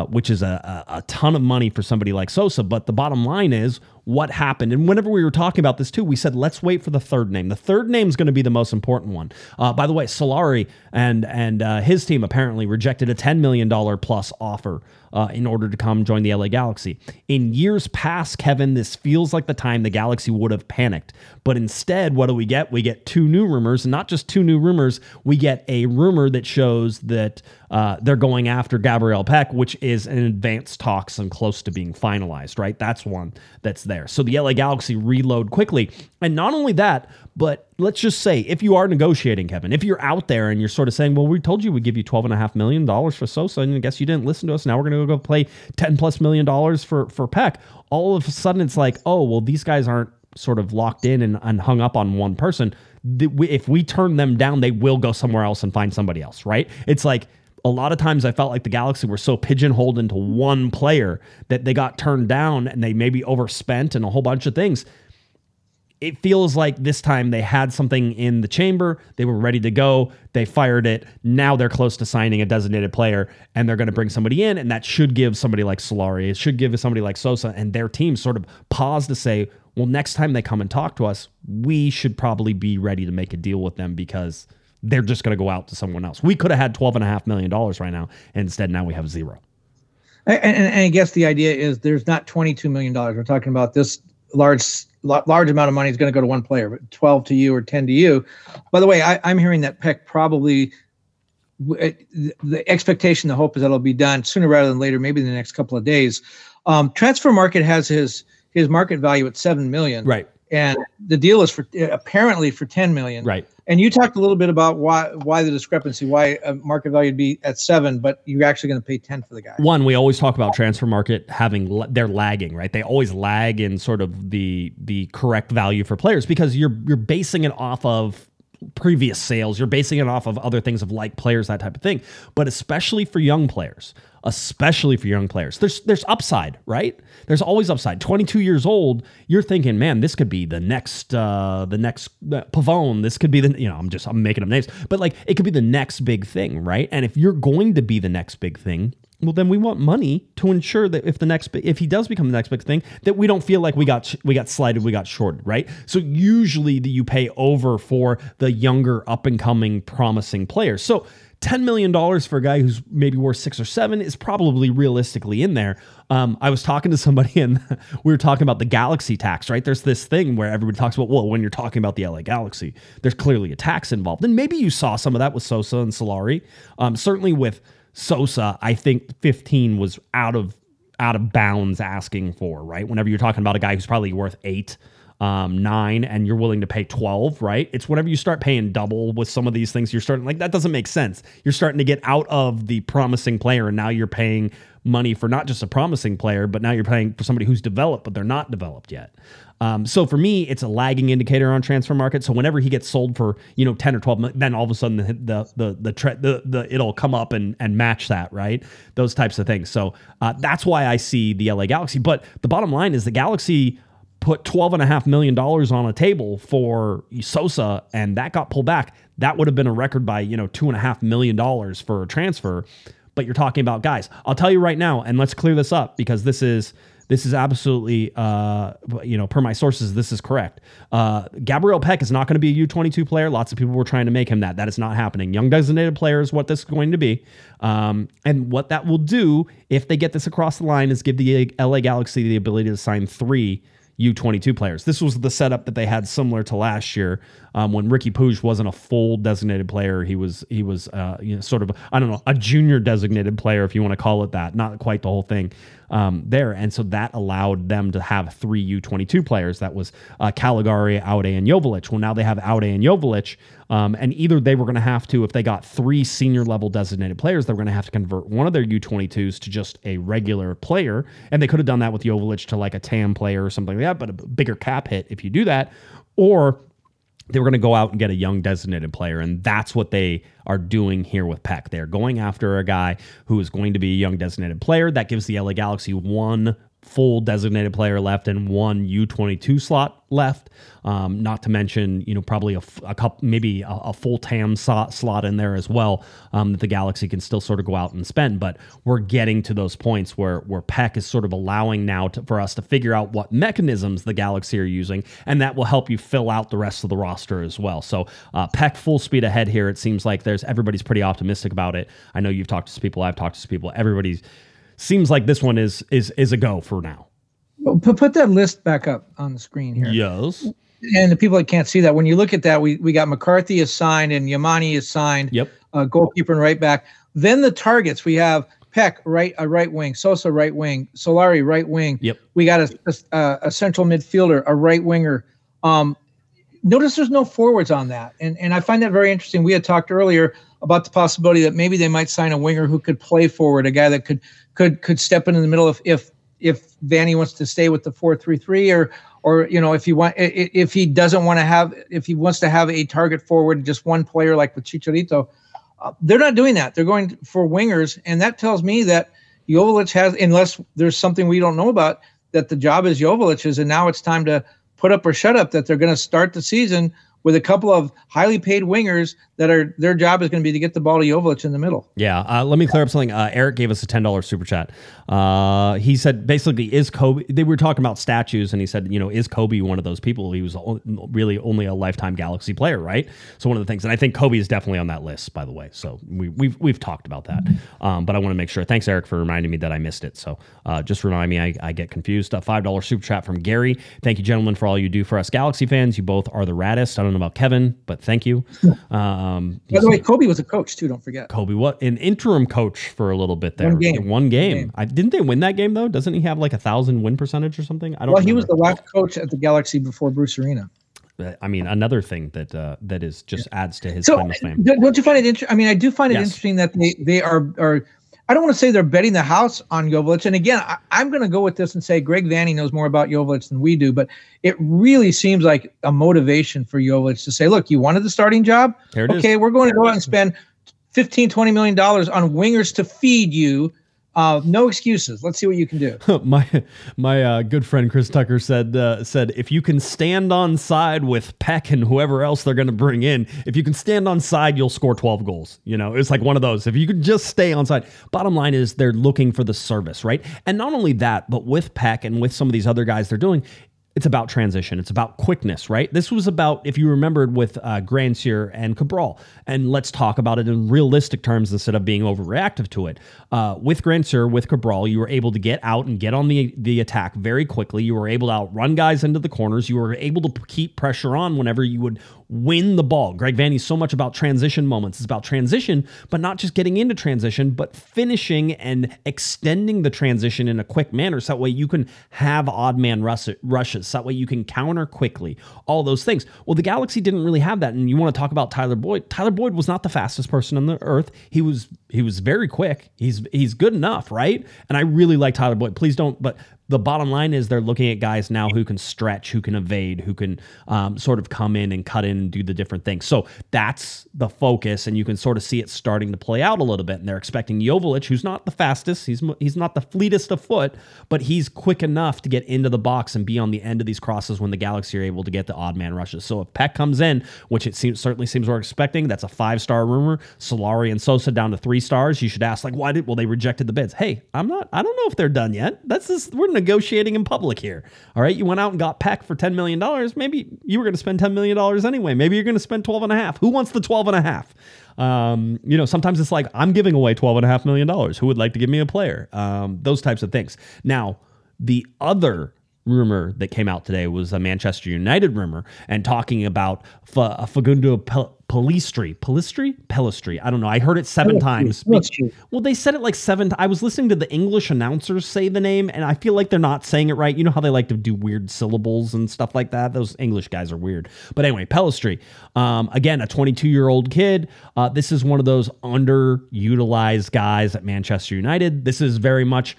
which is a ton of money for somebody like Sosa. But the bottom line is, what happened? And whenever we were talking about this too, we said, let's wait for the third name. The third name is going to be the most important one. By the way, Solari and his team apparently rejected a $10 million plus offer in order to come join the LA Galaxy. In years past, Kevin, this feels like the time the Galaxy would have panicked. But instead, what do we get? We get two new rumors, and not just two new rumors. We get a rumor that shows that they're going after Gabriel Pec, which is in advanced talks and close to being finalized, right? That's one that's there. So the LA Galaxy reload quickly. And not only that, but let's just say if you are negotiating, Kevin, if you're out there and you're sort of saying, well, we told you we'd give you $12.5 million for Sosa, and I guess you didn't listen to us. Now we're going to go play $10 plus million for Pec. All of a sudden it's like, oh, well, these guys aren't sort of locked in and hung up on one person, if we turn them down, they will go somewhere else and find somebody else, right? It's like a lot of times I felt like the Galaxy were so pigeonholed into one player that they got turned down and they maybe overspent and a whole bunch of things. It feels like this time they had something in the chamber. They were ready to go. They fired it. Now they're close to signing a designated player, and they're going to bring somebody in, and that should give somebody like Solari. It should give somebody like Sosa and their team sort of pause to say, well, next time they come and talk to us, we should probably be ready to make a deal with them because they're just going to go out to someone else. We could have had $12.5 million right now, and instead now we have zero. And I guess the idea is there's not $22 million. We're talking about this large amount of money is going to go to one player, but 12 to you or 10 to you. By the way, I'm hearing that Pec probably the expectation, the hope is that it'll be done sooner rather than later, maybe in the next couple of days. Transfer Market has his market value at $7 million, right? And the deal is apparently for $10 million, right? And you talked a little bit about why the discrepancy, why a market value would be at $7 million, but you're actually going to pay $10 million for the guy. One, we always talk about Transfer Market they're lagging, right? They always lag in sort of the correct value for players because you're basing it off of previous sales, you're basing it off of other things of like players, that type of thing. But especially for young players, there's upside, right? There's always upside. 22 years old, you're thinking, man, this could be the next Pavone. This could be I'm making up names, but like it could be the next big thing, right? And if you're going to be the next big thing, well, then we want money to ensure that if he does become the next big thing, that we don't feel like we got slighted, we got shorted, right? So usually you pay over for the younger, up and coming, promising players. So $10 million for a guy who's maybe worth 6 or 7 is probably realistically in there. I was talking to somebody and we were talking about the Galaxy tax, right? There's this thing where everybody talks about, well, when you're talking about the LA Galaxy, there's clearly a tax involved. And maybe you saw some of that with Sosa and Solari. Certainly with Sosa, I think 15 was out of bounds asking for, right? Whenever you're talking about a guy who's probably worth 8, 9, and you're willing to pay 12, right? It's whenever you start paying double with some of these things, you're starting like that doesn't make sense. You're starting to get out of the promising player, and now you're paying money for not just a promising player, but now you're paying for somebody who's developed, but they're not developed yet. So for me, it's a lagging indicator on Transfer Market. So whenever he gets sold for 10 or 12, then all of a sudden the it'll come up and match that, right? Those types of things. So that's why I see the LA Galaxy. But the bottom line is the Galaxy put $12.5 million on a table for Sosa, and that got pulled back. That would have been a record by $2.5 million for a transfer. But you're talking about guys. I'll tell you right now, and let's clear this up because this is absolutely, per my sources, this is correct. Gabriel Pec is not going to be a U22 player. Lots of people were trying to make him that. That is not happening. Young designated player is what this is going to be. And what that will do, if they get this across the line, is give the LA Galaxy the ability to sign 3 U22 players. This was the setup that they had similar to last year when Riqui Puig wasn't a full designated player. He was sort of, I don't know, a junior designated player, if you want to call it that. Not quite the whole thing there. And so that allowed them to have 3 U22 players. That was Caligari, Aude, and Joveljić. Well, now they have Aude and Joveljić. And either they were going to have to, if they got 3 senior level designated players, they were going to have to convert one of their U22s to just a regular player. And they could have done that with Joveljić to like a TAM player or something like that, but a bigger cap hit if you do that. Or they were going to go out and get a young designated player. And that's what they are doing here with Pec. They're going after a guy who is going to be a young designated player. That gives the LA Galaxy 1 full designated player left and 1 U22 slot left. Not to mention, probably a couple, maybe a full TAM slot in there as well, that the Galaxy can still sort of go out and spend. But we're getting to those points where Pec is sort of allowing now for us to figure out what mechanisms the Galaxy are using, and that will help you fill out the rest of the roster as well. So Pec full speed ahead here. It seems like everybody's pretty optimistic about it. I know you've talked to people, I've talked to people, everybody's seems like this one is a go for now. Put that list back up on the screen here. Yes. And the people that can't see that, when you look at that, we got McCarthy is signed and Yamane is signed. Yep. Goalkeeper and right back. Then the targets, we have Pec, right wing, Sosa, right wing, Solari, right wing. Yep. We got a central midfielder, a right winger. Notice there's no forwards on that. And I find that very interesting. We had talked earlier about the possibility that maybe they might sign a winger who could play forward, a guy that could step in the middle if if Vanney wants to stay with the 4-3-3 or you know, if he wants to have a target forward, just one player like with Chicharito, they're not doing that. They're going for wingers, and that tells me that Joveljić has, unless there's something we don't know about, that the job is Joveljić's, and now it's time to put up or shut up, that they're going to start the season with a couple of highly paid wingers that are, their job is going to be to get the ball to Joveljić in the middle. Yeah. Let me clear up something. Eric gave us a $10 super chat. He said, basically, is Cobi, they were talking about statues, and he said, you know, is Cobi one of those people? He was really only a lifetime Galaxy player, right? So one of the things, and I think Cobi is definitely on that list, by the way. So we've talked about that, but I want to make sure. Thanks, Eric, for reminding me that I missed it. So just remind me, I get confused. $5 super chat from Gary. Thank you, gentlemen, for all you do for us Galaxy fans. You both are the raddest. I don't know about Kevin, but thank you. By the way, Cobi was a coach too. Don't forget. Cobi, what an interim coach for a little bit there. One game. Didn't they win that game though? Doesn't he have like 1,000 win percentage or something? I don't. Well, remember. He was the last coach at the Galaxy before Bruce Arena. I mean, another thing that that is just adds to his famous name. Don't you find it interesting? I mean, I do find it interesting that they are. I don't want to say they're betting the house on Joveljić. And again, I'm going to go with this and say Greg Vanney knows more about Joveljić than we do, but it really seems like a motivation for Joveljić to say, look, you wanted the starting job? Okay, we're going to go out and spend $15, $20 million on wingers to feed you. No excuses. Let's see what you can do. My good friend Chris Tucker said if you can stand on side with Pec and whoever else they're going to bring in, if you can stand on side, you'll score 12 goals. You know, it's like one of those. If you could just stay on side. Bottom line is they're looking for the service, right? And not only that, but with Pec and with some of these other guys they're doing, it's about transition. It's about quickness, right? This was about, if you remembered, with Granciere and Cabral, and let's talk about it in realistic terms instead of being overreactive to it. With Granciere, with Cabral, you were able to get out and get on the attack very quickly. You were able to outrun guys into the corners. You were able to keep pressure on whenever you would win the ball. Greg Vanney's so much about transition moments. It's about transition, but not just getting into transition, but finishing and extending the transition in a quick manner. So that way you can have odd man rushes. So that way you can counter quickly, all those things. Well, the Galaxy didn't really have that. And you want to talk about Tyler Boyd. Tyler Boyd was not the fastest person on the earth. He was very quick. He's good enough, right? And I really like Tyler Boyd. Please don't. But the bottom line is they're looking at guys now who can stretch, who can evade, who can sort of come in and cut in and do the different things. So that's the focus, and you can sort of see it starting to play out a little bit. And they're expecting Joveljić, who's not the fastest, he's not the fleetest of foot, but he's quick enough to get into the box and be on the end of these crosses when the Galaxy are able to get the odd man rushes. So if Pec comes in, which it certainly seems we're expecting, that's a 5-star rumor. Solari and Sosa down to 3 stars. You should ask, like, why did? Well, they rejected the bids. Hey, I don't know if they're done yet. We're negotiating in public here. All right. You went out and got Pec for $10 million. Maybe you were going to spend $10 million anyway. Maybe you're going to spend 12 and a half. Who wants the 12 and a half? You know, sometimes it's like, I'm giving away $12.5 million. Who would like to give me a player? Those types of things. Now, the other rumor that came out today was a Manchester United rumor, and talking about Facundo Pellistri. I don't know. I heard it 7 times. Well, they said it like 7 times. I was listening to the English announcers say the name, and I feel like they're not saying it right. You know how they like to do weird syllables and stuff like that? Those English guys are weird. But anyway, Pellistri. Again, a 22-year-old kid. This is one of those underutilized guys at Manchester United. This is very much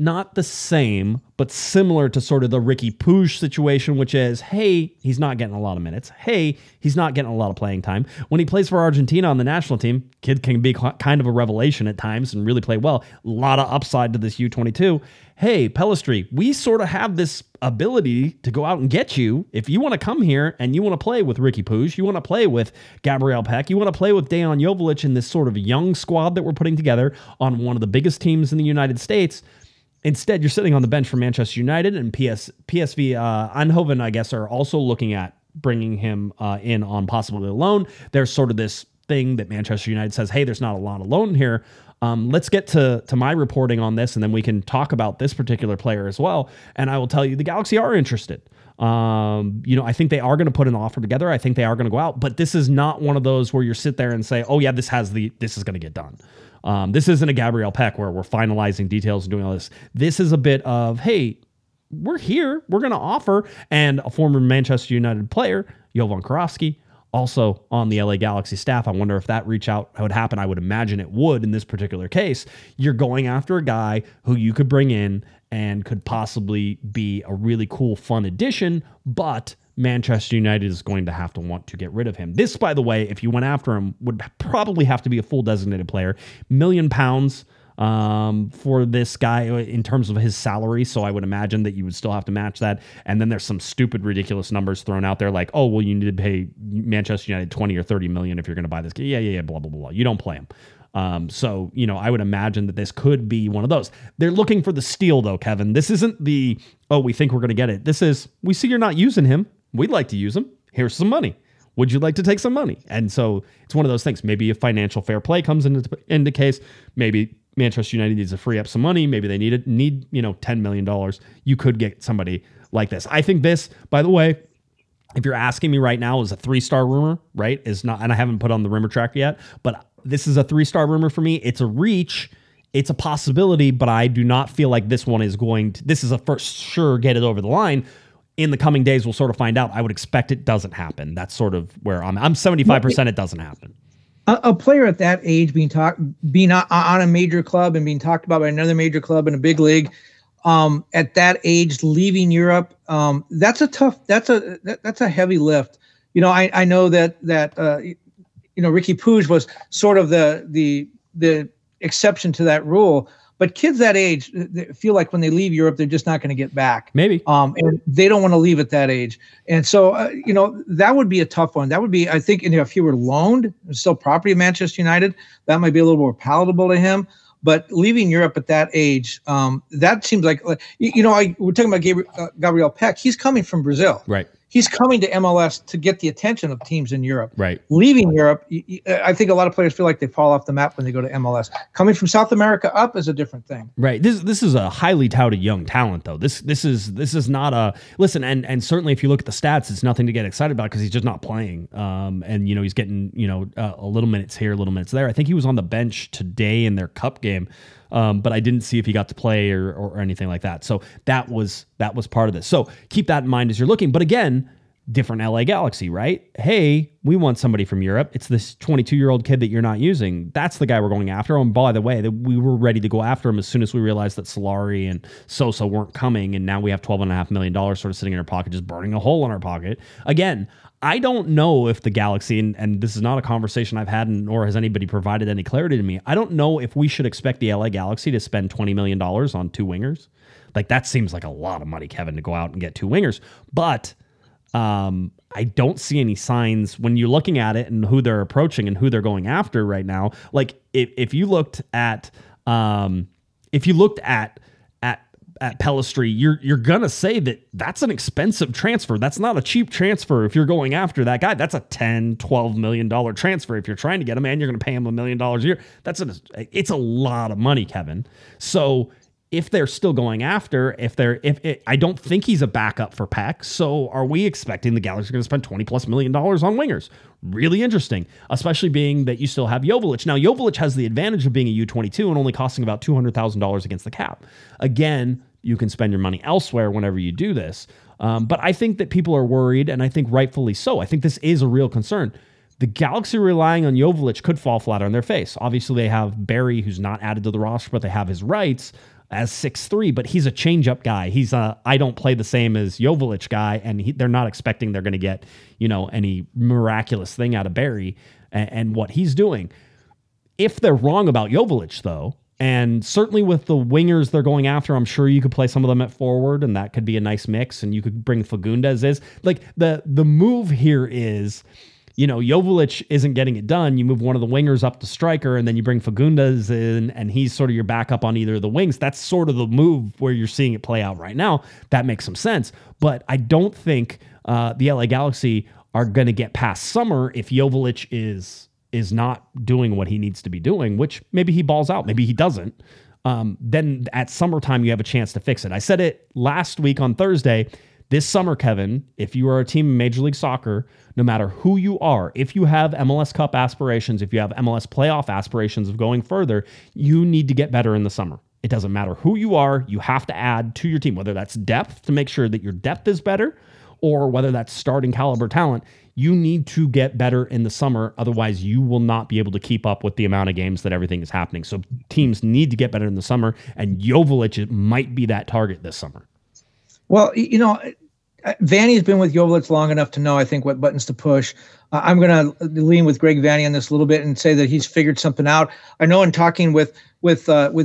not the same, but similar to sort of the Riqui Puig situation, which is, hey, he's not getting a lot of minutes. Hey, he's not getting a lot of playing time. When he plays for Argentina on the national team, kid can be kind of a revelation at times and really play well. A lot of upside to this U22. Hey, Pellistri, we sort of have this ability to go out and get you. If you want to come here and you want to play with Riqui Puig, you want to play with Gabriel Pec, you want to play with Dejan Joveljić in this sort of young squad that we're putting together on one of the biggest teams in the United States. Instead, you're sitting on the bench for Manchester United, and PSV Eindhoven, I guess, are also looking at bringing him in on possibly a loan. There's sort of this thing that Manchester United says, hey, there's not a lot of loan here. Let's get to my reporting on this, and then we can talk about this particular player as well. And I will tell you, the Galaxy are interested. You know, I think they are going to put an offer together. I think they are going to go out, but this is not one of those where you sit there and say, oh yeah, this is going to get done. This isn't a Gabriel Pec where we're finalizing details and doing all this. This is a bit of, hey, we're here, we're going to offer. And a former Manchester United player, Jovan Karofsky, also on the LA Galaxy staff. I wonder if that reach out would happen. I would imagine it would in this particular case. You're going after a guy who you could bring in and could possibly be a really cool, fun addition, but Manchester United is going to have to want to get rid of him. This, by the way, if you went after him, would probably have to be a full designated player. £1 million for this guy in terms of his salary, so I would imagine that you would still have to match that. And then there's some stupid, ridiculous numbers thrown out there like, oh, well, you need to pay Manchester United 20 or 30 million if you're going to buy this guy. Yeah, blah, blah, blah. You don't play him. So, you know, I would imagine that this could be one of those. They're looking for the steal, though, Kevin. This isn't the, oh, we think we're going to get it. This is, we see you're not using him. We'd like to use him. Here's some money. Would you like to take some money? And so it's one of those things. Maybe if financial fair play comes into case, maybe Manchester United needs to free up some money. Maybe they need $10 million. You could get somebody like this. I think this, by the way, if you're asking me right now, is a 3-star rumor, right? Is not, and I haven't put on the rumor track yet, but this is a 3-star rumor for me. It's a reach. It's a possibility, but I do not feel like this one is going to, this is a for sure get it over the line. In the coming days, we'll sort of find out. I would expect it doesn't happen. That's sort of where I'm 75% it doesn't happen. A player at that age being on a major club and being talked about by another major club in a big league, at that age, leaving Europe, that's a heavy lift. You know, I know that you know, Riqui Puig was sort of the exception to that rule. But kids that age feel like when they leave Europe, they're just not going to get back. Maybe. And they don't want to leave at that age. And so, you know, that would be a tough one. That would be, I think, if he were loaned, still property of Manchester United, that might be a little more palatable to him. But leaving Europe at that age, that seems like, you know, we're talking about Gabriel Pec. He's coming from Brazil. Right. He's coming to MLS to get the attention of teams in Europe. Right. Leaving Europe, I think a lot of players feel like they fall off the map when they go to MLS. Coming from South America up is a different thing. Right. This is a highly touted young talent, though. This is not a listen. And certainly, if you look at the stats, it's nothing to get excited about because he's just not playing. And you know he's getting a little minutes here, a little minutes there. I think he was on the bench today in their cup game. But I didn't see if he got to play or anything like that. So that was part of this. So keep that in mind as you're looking. But again, different LA Galaxy, right? Hey, we want somebody from Europe. It's this 22-year-old kid that you're not using. That's the guy we're going after. And by the way, that we were ready to go after him as soon as we realized that Solari and Sosa weren't coming. And now we have $12.5 million sort of sitting in our pocket, just burning a hole in our pocket. Again, I don't know if the Galaxy, and this is not a conversation I've had, nor has anybody provided any clarity to me. I don't know if we should expect the LA Galaxy to spend $20 million on 2 wingers. Like, that seems like a lot of money, Kevin, to go out and get 2 wingers. But I don't see any signs when you're looking at it and who they're approaching and who they're going after right now. Like, if you looked at at Pelistri, you're gonna say that that's an expensive transfer. That's not a cheap transfer. If you're going after that guy, that's a $10-12 million transfer. If you're trying to get him, and you're gonna pay him $1 million a year, it's a lot of money, Kevin. So if they're still going after, I don't think he's a backup for Pec. So are we expecting the Galaxy are going to spend $20+ million on wingers? Really interesting, especially being that you still have Joveljić. Now Joveljić has the advantage of being a U22 and only costing about $200,000 against the cap. Again, you can spend your money elsewhere whenever you do this. But I think that people are worried, and I think rightfully so. I think this is a real concern. The Galaxy relying on Joveljić could fall flat on their face. Obviously, they have Barry, who's not added to the roster, but they have his rights as 6'3", but he's a change-up guy. He's a I don't play the same as Joveljić guy, and they're not expecting they're going to get, any miraculous thing out of Barry and what he's doing. If they're wrong about Joveljić, though, and certainly with the wingers they're going after, I'm sure you could play some of them at forward, and that could be a nice mix, and you could bring Fagundes in. Like, the move here is, Joveljić isn't getting it done. You move one of the wingers up to striker, and then you bring Fagundes in, and he's sort of your backup on either of the wings. That's sort of the move where you're seeing it play out right now. That makes some sense. But I don't think the LA Galaxy are going to get past summer if Joveljić is not doing what he needs to be doing, which maybe he balls out, maybe he doesn't. Then at summertime, you have a chance to fix it. I said it last week on Thursday. This summer, Kevin, if you are a team in Major League Soccer, no matter who you are, if you have MLS Cup aspirations, if you have MLS playoff aspirations of going further, you need to get better in the summer. It doesn't matter who you are. You have to add to your team, whether that's depth to make sure that your depth is better or whether that's starting caliber talent. you need to get better in the summer. Otherwise, you will not be able to keep up with the amount of games that everything is happening. So teams need to get better in the summer, and Joveljić might be that target this summer. Well, you know, Vanney has been with Joveljić long enough to know, I think, what buttons to push. I'm going to lean with Greg Vanney on this a little bit and say that he's figured something out. I know in talking with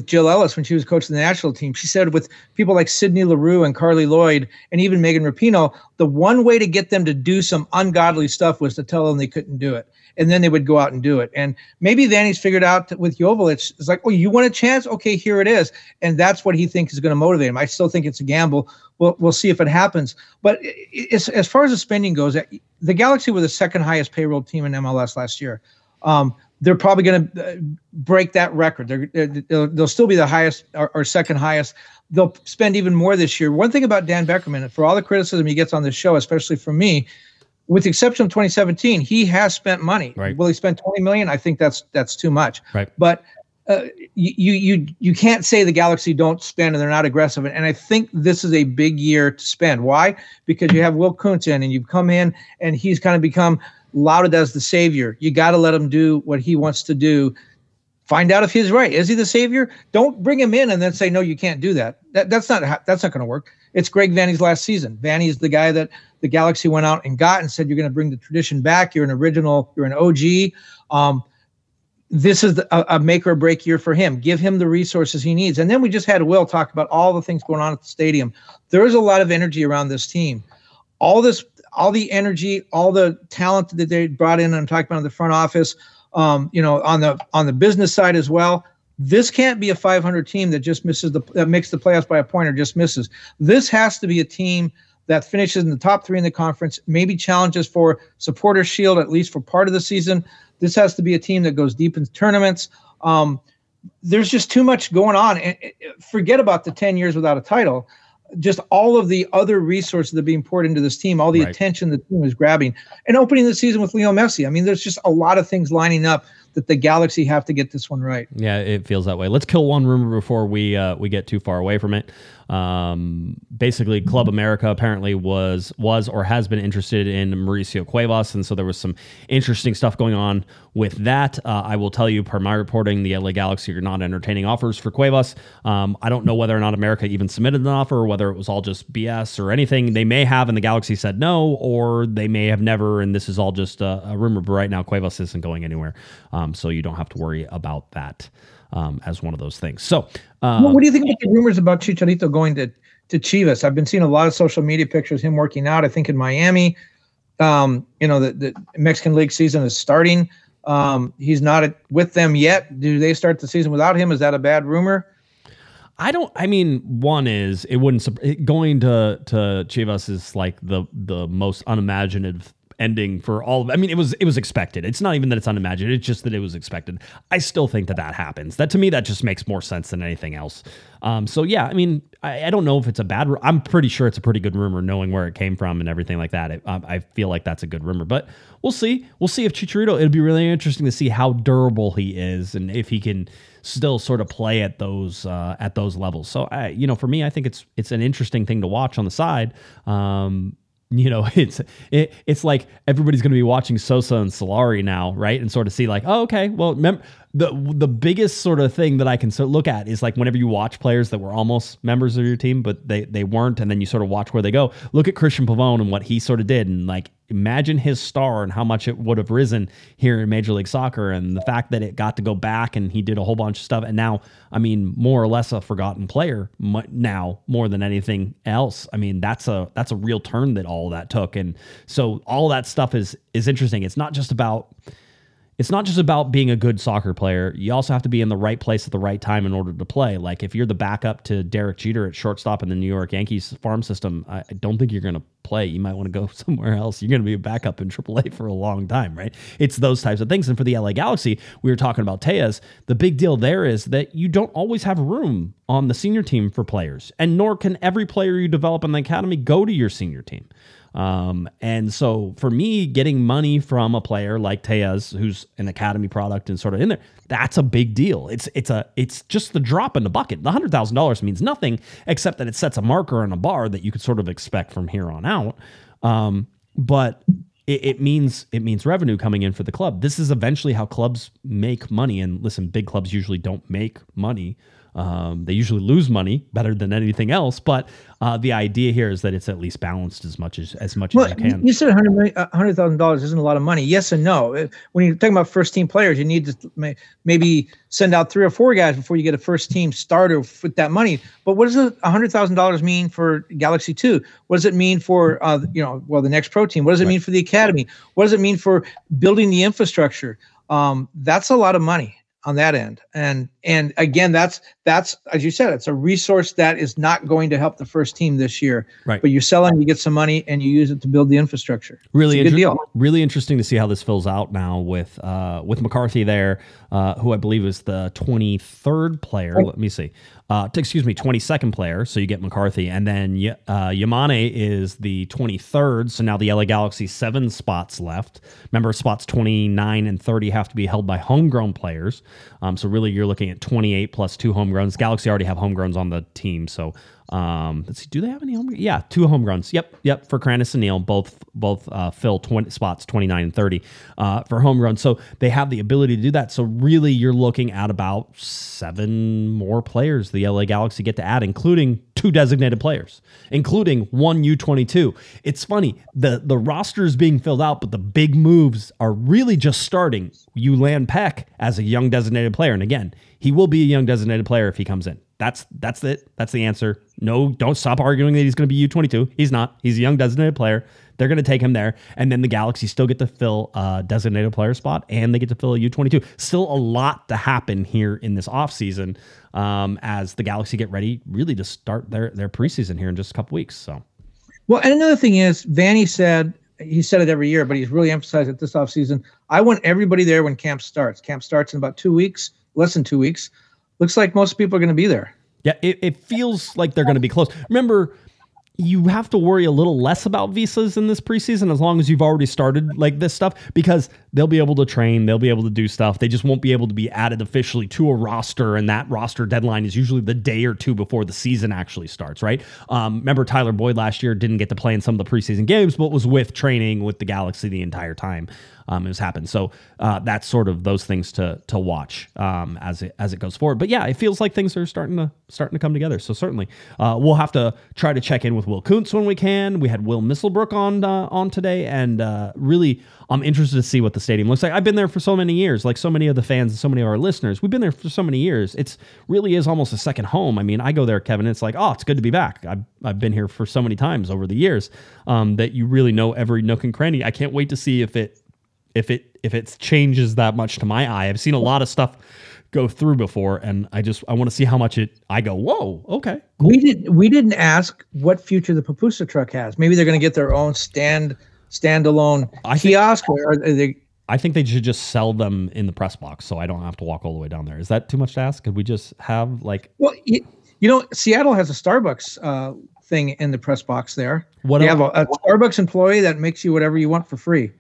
Jill Ellis when she was coaching the national team, she said with people like Sidney LaRue and Carly Lloyd and even Megan Rapinoe, the one way to get them to do some ungodly stuff was to tell them they couldn't do it. And then they would go out and do it. And maybe Vanney's figured out with Joveljić, it's like, oh, you want a chance? Okay, here it is. And that's what he thinks is going to motivate him. I still think it's a gamble. We'll see if it happens. But as far as the spending goes, the Galaxy were the second highest payroll team in MLS last year. They're probably going to break that record. They'll still be the highest or second highest. They'll spend even more this year. One thing about Dan Beckerman, for all the criticism he gets on this show, especially from me, with the exception of 2017, he has spent money. Right. Will he spend $20 million? I think that's too much. Right. But you can't say the Galaxy don't spend and they're not aggressive. And I think this is a big year to spend. Why? Because you have Will Kuntz in, and you've come in, and he's kind of become lauded as the savior. You got to let him do what he wants to do. Find out if he's right. Is he the savior? Don't bring him in and then say, no, you can't do that. That's not going to work. It's Greg Vanney's last season. Vanney's the guy that the Galaxy went out and got and said, you're going to bring the tradition back. You're an original. You're an OG. This is a make or break year for him. Give him the resources he needs. And then we just had Will talk about all the things going on at the stadium. There is a lot of energy around this team. All the energy, all the talent that they brought in, I'm talking about in the front office, on the business side as well. This can't be a 500 team that just makes the playoffs by a point or just misses. This has to be a team that finishes in the top three in the conference, maybe challenges for Supporters' Shield, at least for part of the season. This has to be a team that goes deep in tournaments. There's just too much going on. And forget about the 10 years without a title. Just all of the other resources that are being poured into this team, all the attention the team is grabbing, and opening the season with Leo Messi. I mean, there's just a lot of things lining up that the Galaxy have to get this one right. Yeah, it feels that way. Let's kill one rumor before we get too far away from it. Basically, Club America apparently was or has been interested in Mauricio Cuevas, and so there was some interesting stuff going on with that. I will tell you, per my reporting, the LA Galaxy are not entertaining offers for Cuevas. I don't know whether or not America even submitted an offer, or whether it was all just BS or anything. They may have, and the Galaxy said no, or they may have never, and this is all just a rumor. But right now, Cuevas isn't going anywhere, so you don't have to worry about that. As one of those things. So, what do you think about the rumors about Chicharito going to Chivas? I've been seeing a lot of social media pictures of him working out, I think, in Miami. The Mexican League season is starting. He's not with them yet. Do they start the season without him? Is that a bad rumor? One is going to Chivas is like the most unimaginative ending for all of it. I mean, it was expected. It's not even that it's unimagined. It's just that it was expected. I still think that happens. That, to me, that just makes more sense than anything else. So yeah, I mean, I don't know if it's a bad, I'm pretty sure it's a pretty good rumor knowing where it came from and everything like that. I feel like that's a good rumor, but we'll see if Chicharito, it'll be really interesting to see how durable he is and if he can still sort of play at those levels. So for me, I think it's an interesting thing to watch on the side. It's like everybody's going to be watching Sosa and Solari now, right? And sort of see like, oh, okay, well, remember, the biggest sort of thing that I can sort of look at is like whenever you watch players that were almost members of your team, but they weren't, and then you sort of watch where they go. Look at Christian Pavone and what he sort of did, and like imagine his star and how much it would have risen here in Major League Soccer, and the fact that it got to go back and he did a whole bunch of stuff, and now, I mean, more or less a forgotten player now more than anything else. I mean, that's a real turn that all that took, and so all that stuff is interesting. It's not just about being a good soccer player. You also have to be in the right place at the right time in order to play. Like if you're the backup to Derek Jeter at shortstop in the New York Yankees farm system, I don't think you're going to play. You might want to go somewhere else. You're going to be a backup in AAA for a long time, right? It's those types of things. And for the LA Galaxy, we were talking about Tejas. The big deal there is that you don't always have room on the senior team for players, and nor can every player you develop in the academy go to your senior team. And so for me, getting money from a player like Tejas, who's an academy product and sort of in there, that's a big deal. It's just the drop in the bucket. The $100,000 means nothing except that it sets a marker on a bar that you could sort of expect from here on out. But It means revenue coming in for the club. This is eventually how clubs make money. And listen, big clubs usually don't make money. They usually lose money better than anything else. But the idea here is that it's at least balanced as much as you can. You said $100,000 isn't a lot of money. Yes and no. When you're talking about first team players, you need to maybe send out 3 or 4 guys before you get a first team starter with that money. But what does $100,000 mean for Galaxy 2? What does it mean for the next pro team? What does it mean for the academy? What does it mean for building the infrastructure? That's a lot of money on that end. And again, that's, as you said, it's a resource that is not going to help the first team this year, right? But you're selling, you get some money and you use it to build the infrastructure. Really interesting to see how this fills out now with McCarthy there, who I believe is the 23rd player. Let me see. 22nd player. So you get McCarthy, and then Yamane is the 23rd. So now the LA Galaxy 7 spots left. Remember, spots 29 and 30 have to be held by homegrown players. So really you're looking at 28 plus 2 homegrowns. Galaxy already have homegrowns on the team. So let's see, do they have any homegrowns? Yeah, 2 homegrowns. Yep. For Kranis and Neal, both fill 20 spots 29 and 30 for homegrown. So they have the ability to do that. So really you're looking at about 7 more players the LA Galaxy get to add, including 2 designated players, including 1 U22. It's funny, the roster is being filled out, but the big moves are really just starting. You land Pec as a young designated player, and again, he will be a young designated player if he comes in. That's it. That's the answer. No, don't stop arguing that he's going to be U22. He's not. He's a young designated player. They're going to take him there, and then the Galaxy still get to fill a designated player spot, and they get to fill a U22. Still a lot to happen here in this offseason as the Galaxy get ready really to start their preseason here in just a couple weeks. So, well, and another thing is, Vanney said, he said it every year, but he's really emphasized it this offseason, I want everybody there when camp starts. Camp starts in about 2 weeks, less than 2 weeks. Looks like most people are going to be there. Yeah, it feels like they're going to be close. Remember, you have to worry a little less about visas in this preseason as long as you've already started like this stuff, because they'll be able to train, they'll be able to do stuff. They just won't be able to be added officially to a roster, and that roster deadline is usually the day or two before the season actually starts, right? Remember, Tyler Boyd last year didn't get to play in some of the preseason games, but was with training with the Galaxy the entire time it was happened. So that's sort of those things to watch as it goes forward. But yeah, it feels like things are starting to come together. So certainly we'll have to try to check in with Will Kuntz when we can. We had Will Misselbrook on today, and really I'm interested to see what the stadium looks like. I've been there for so many years, like so many of the fans and so many of our listeners. We've been there for so many years. It's really is almost a second home. I mean, I go there, Kevin, and it's like, oh, it's good to be back. I've been here for so many times over the years that you really know every nook and cranny. I can't wait to see if it changes that much to my eye. I've seen a lot of stuff go through before, and I want to see how much I go, whoa, okay, cool. We didn't ask what future the Pupusa truck has. Maybe they're going to get their own standalone kiosk. I think they should just sell them in the press box, so I don't have to walk all the way down there. Is that too much to ask? Could we just have Seattle has a Starbucks thing in the press box there. They have a Starbucks employee that makes you whatever you want for free.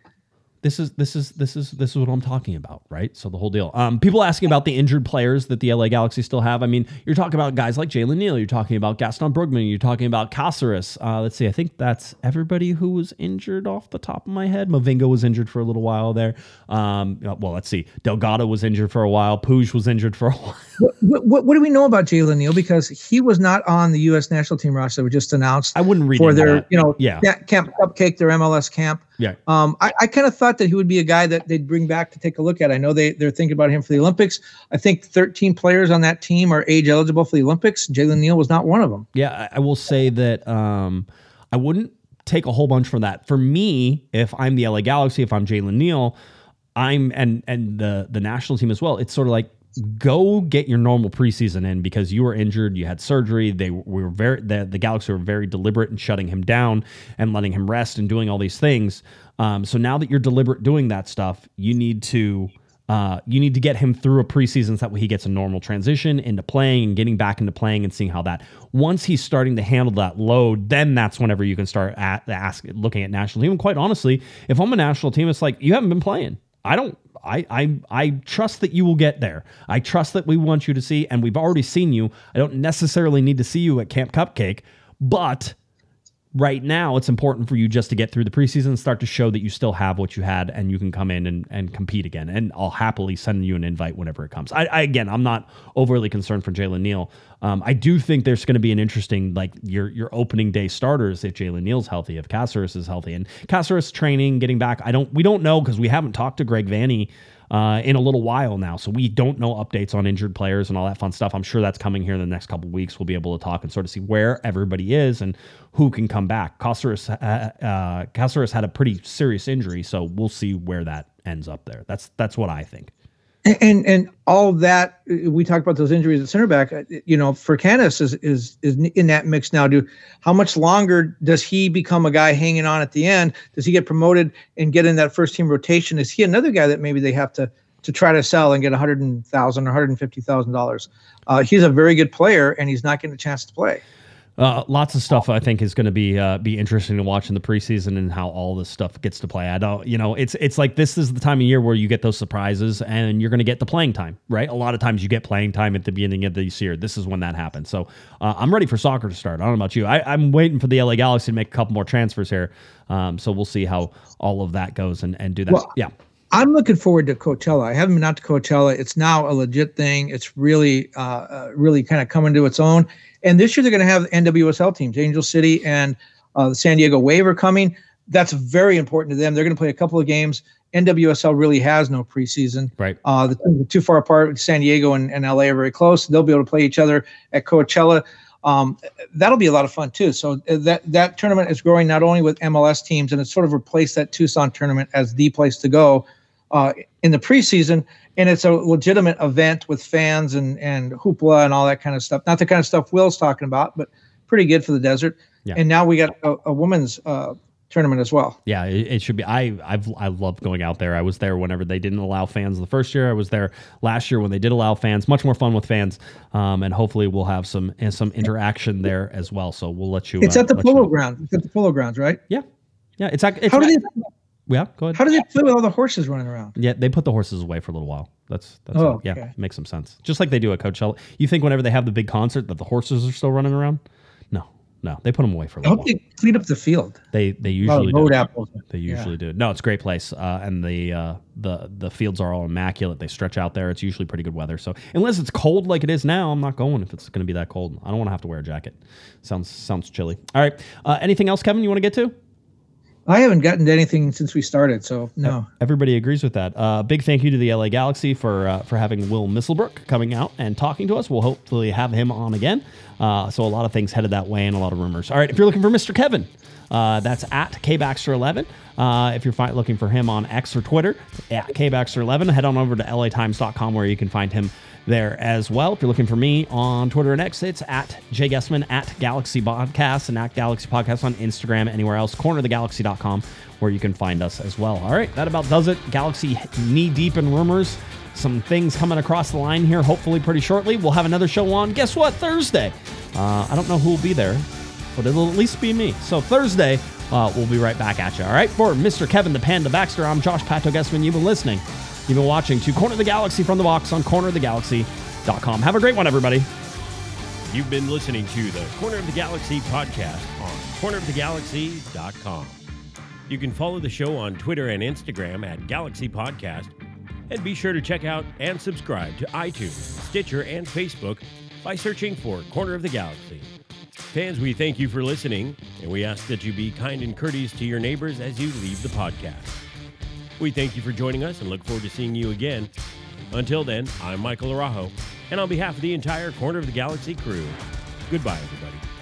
This is what I'm talking about, right? So the whole deal. People asking about the injured players that the LA Galaxy still have. I mean, you're talking about guys like Jalen Neal. You're talking about Gaston Brugman. You're talking about Cáceres. Let's see. I think that's everybody who was injured off the top of my head. Mavinga was injured for a little while there. Let's see. Delgado was injured for a while. Puig was injured for a while. What do we know about Jalen Neal? Because he was not on the U.S. national team roster that we just announced. I wouldn't read for their that. Camp Cupcake, their MLS camp. Yeah. I kind of thought that he would be a guy that they'd bring back to take a look at. I know they're thinking about him for the Olympics. I think 13 players on that team are age eligible for the Olympics. Jalen Neal was not one of them. Yeah, I will say that I wouldn't take a whole bunch from that. For me, if I'm the LA Galaxy, if I'm Jalen Neal, and the national team as well, it's sort of like, go get your normal preseason in, because you were injured, you had surgery. The Galaxy were very deliberate in shutting him down and letting him rest and doing all these things. So now that you're deliberate doing that stuff, you need to get him through a preseason so that way he gets a normal transition into playing and getting back into playing and seeing how that. Once he's starting to handle that load, then that's whenever you can start looking at national team. And quite honestly, if I'm a national team, it's like, you haven't been playing. I trust that you will get there. I trust that we want you to see, and we've already seen you. I don't necessarily need to see you at Camp Cupcake, but right now it's important for you just to get through the preseason and start to show that you still have what you had and you can come in and compete again. And I'll happily send you an invite whenever it comes. Again, I'm not overly concerned for Jalen Neal. I do think there's going to be an interesting, like your opening day starters, if Jalen Neal's healthy, if Cáceres is healthy, and Cáceres training, getting back. We don't know because we haven't talked to Greg Vanney in a little while now. So we don't know updates on injured players and all that fun stuff. I'm sure that's coming here in the next couple of weeks. We'll be able to talk and sort of see where everybody is and who can come back. Cáceres had a pretty serious injury, so we'll see where that ends up there. That's what I think. And all that, we talked about those injuries at center back, for Canis is in that mix now. How much longer does he become a guy hanging on at the end? Does he get promoted and get in that first team rotation? Is he another guy that maybe they have to try to sell and get $100,000 or $150,000? He's a very good player, and he's not getting a chance to play. Lots of stuff I think is going to be interesting to watch in the preseason and how all this stuff gets to play. It's like this is the time of year where you get those surprises and you're going to get the playing time, right? A lot of times you get playing time at the beginning of this year. This is when that happens. So I'm ready for soccer to start. I don't know about you. I'm waiting for the LA Galaxy to make a couple more transfers here. So we'll see how all of that goes and do that. Well, yeah. I'm looking forward to Coachella. I haven't been out to Coachella. It's now a legit thing. It's really kind of coming to its own. And this year they're going to have NWSL teams, Angel City and the San Diego Wave are coming. That's very important to them. They're going to play a couple of games. NWSL really has no preseason. Right. The teams are too far apart. San Diego and LA are very close. They'll be able to play each other at Coachella. That'll be a lot of fun too. So that tournament is growing not only with MLS teams, and it's sort of replaced that Tucson tournament as the place to go in the preseason, and it's a legitimate event with fans and hoopla and all that kind of stuff. Not the kind of stuff Will's talking about, but pretty good for the desert. Yeah. And now we got a women's tournament as well. Yeah, it should be. I love going out there. I was there whenever they didn't allow fans the first year. I was there last year when they did allow fans. Much more fun with fans, and hopefully we'll have some interaction there as well. So we'll let you. It's at the Polo Grounds. It's at the Polo Grounds, right? Yeah. Yeah, go ahead. How do they play with all the horses running around? Yeah, they put the horses away for a little while. That's makes some sense. Just like they do at Coachella. You think whenever they have the big concert that the horses are still running around? No, they put them away for a little while. I hope they clean up the field. They usually do. Apples. They usually do. No, it's a great place, and the fields are all immaculate. They stretch out there. It's usually pretty good weather. So unless it's cold like it is now, I'm not going if it's going to be that cold. I don't want to have to wear a jacket. Sounds chilly. All right. Anything else, Kevin? You want to get to? I haven't gotten to anything since we started, so no. Everybody agrees with that. Big thank you to the LA Galaxy for having Will Misselbrook coming out and talking to us. We'll hopefully have him on again. So a lot of things headed that way and a lot of rumors. All right, if you're looking for Mr. Kevin, that's at KBaxter11. If you're looking for him on X or Twitter, at KBaxter11, head on over to latimes.com where you can find him there as well. If you're looking for me on Twitter and X, it's at Jay Guesman, at Galaxy Podcast, and at Galaxy Podcast on Instagram, anywhere else, cornerthegalaxy.com, where you can find us as well. All right, that about does it. Galaxy knee deep in rumors. Some things coming across the line here, hopefully pretty shortly. We'll have another show on, guess what, Thursday. I don't know who will be there, but it'll at least be me. So Thursday, we'll be right back at you. All right, for Mr. Kevin the Panda Baxter, I'm Josh Pato Guesman. You've been listening. You've been watching to Corner of the Galaxy from the box on cornerofthegalaxy.com. Have a great one, everybody. You've been listening to the Corner of the Galaxy podcast on cornerofthegalaxy.com. You can follow the show on Twitter and Instagram at Galaxy Podcast, and be sure to check out and subscribe to iTunes, Stitcher, and Facebook by searching for Corner of the Galaxy. Fans, we thank you for listening, and we ask that you be kind and courteous to your neighbors as you leave the podcast. We thank you for joining us and look forward to seeing you again. Until then, I'm Michael Araujo, and on behalf of the entire Corner of the Galaxy crew, goodbye, everybody.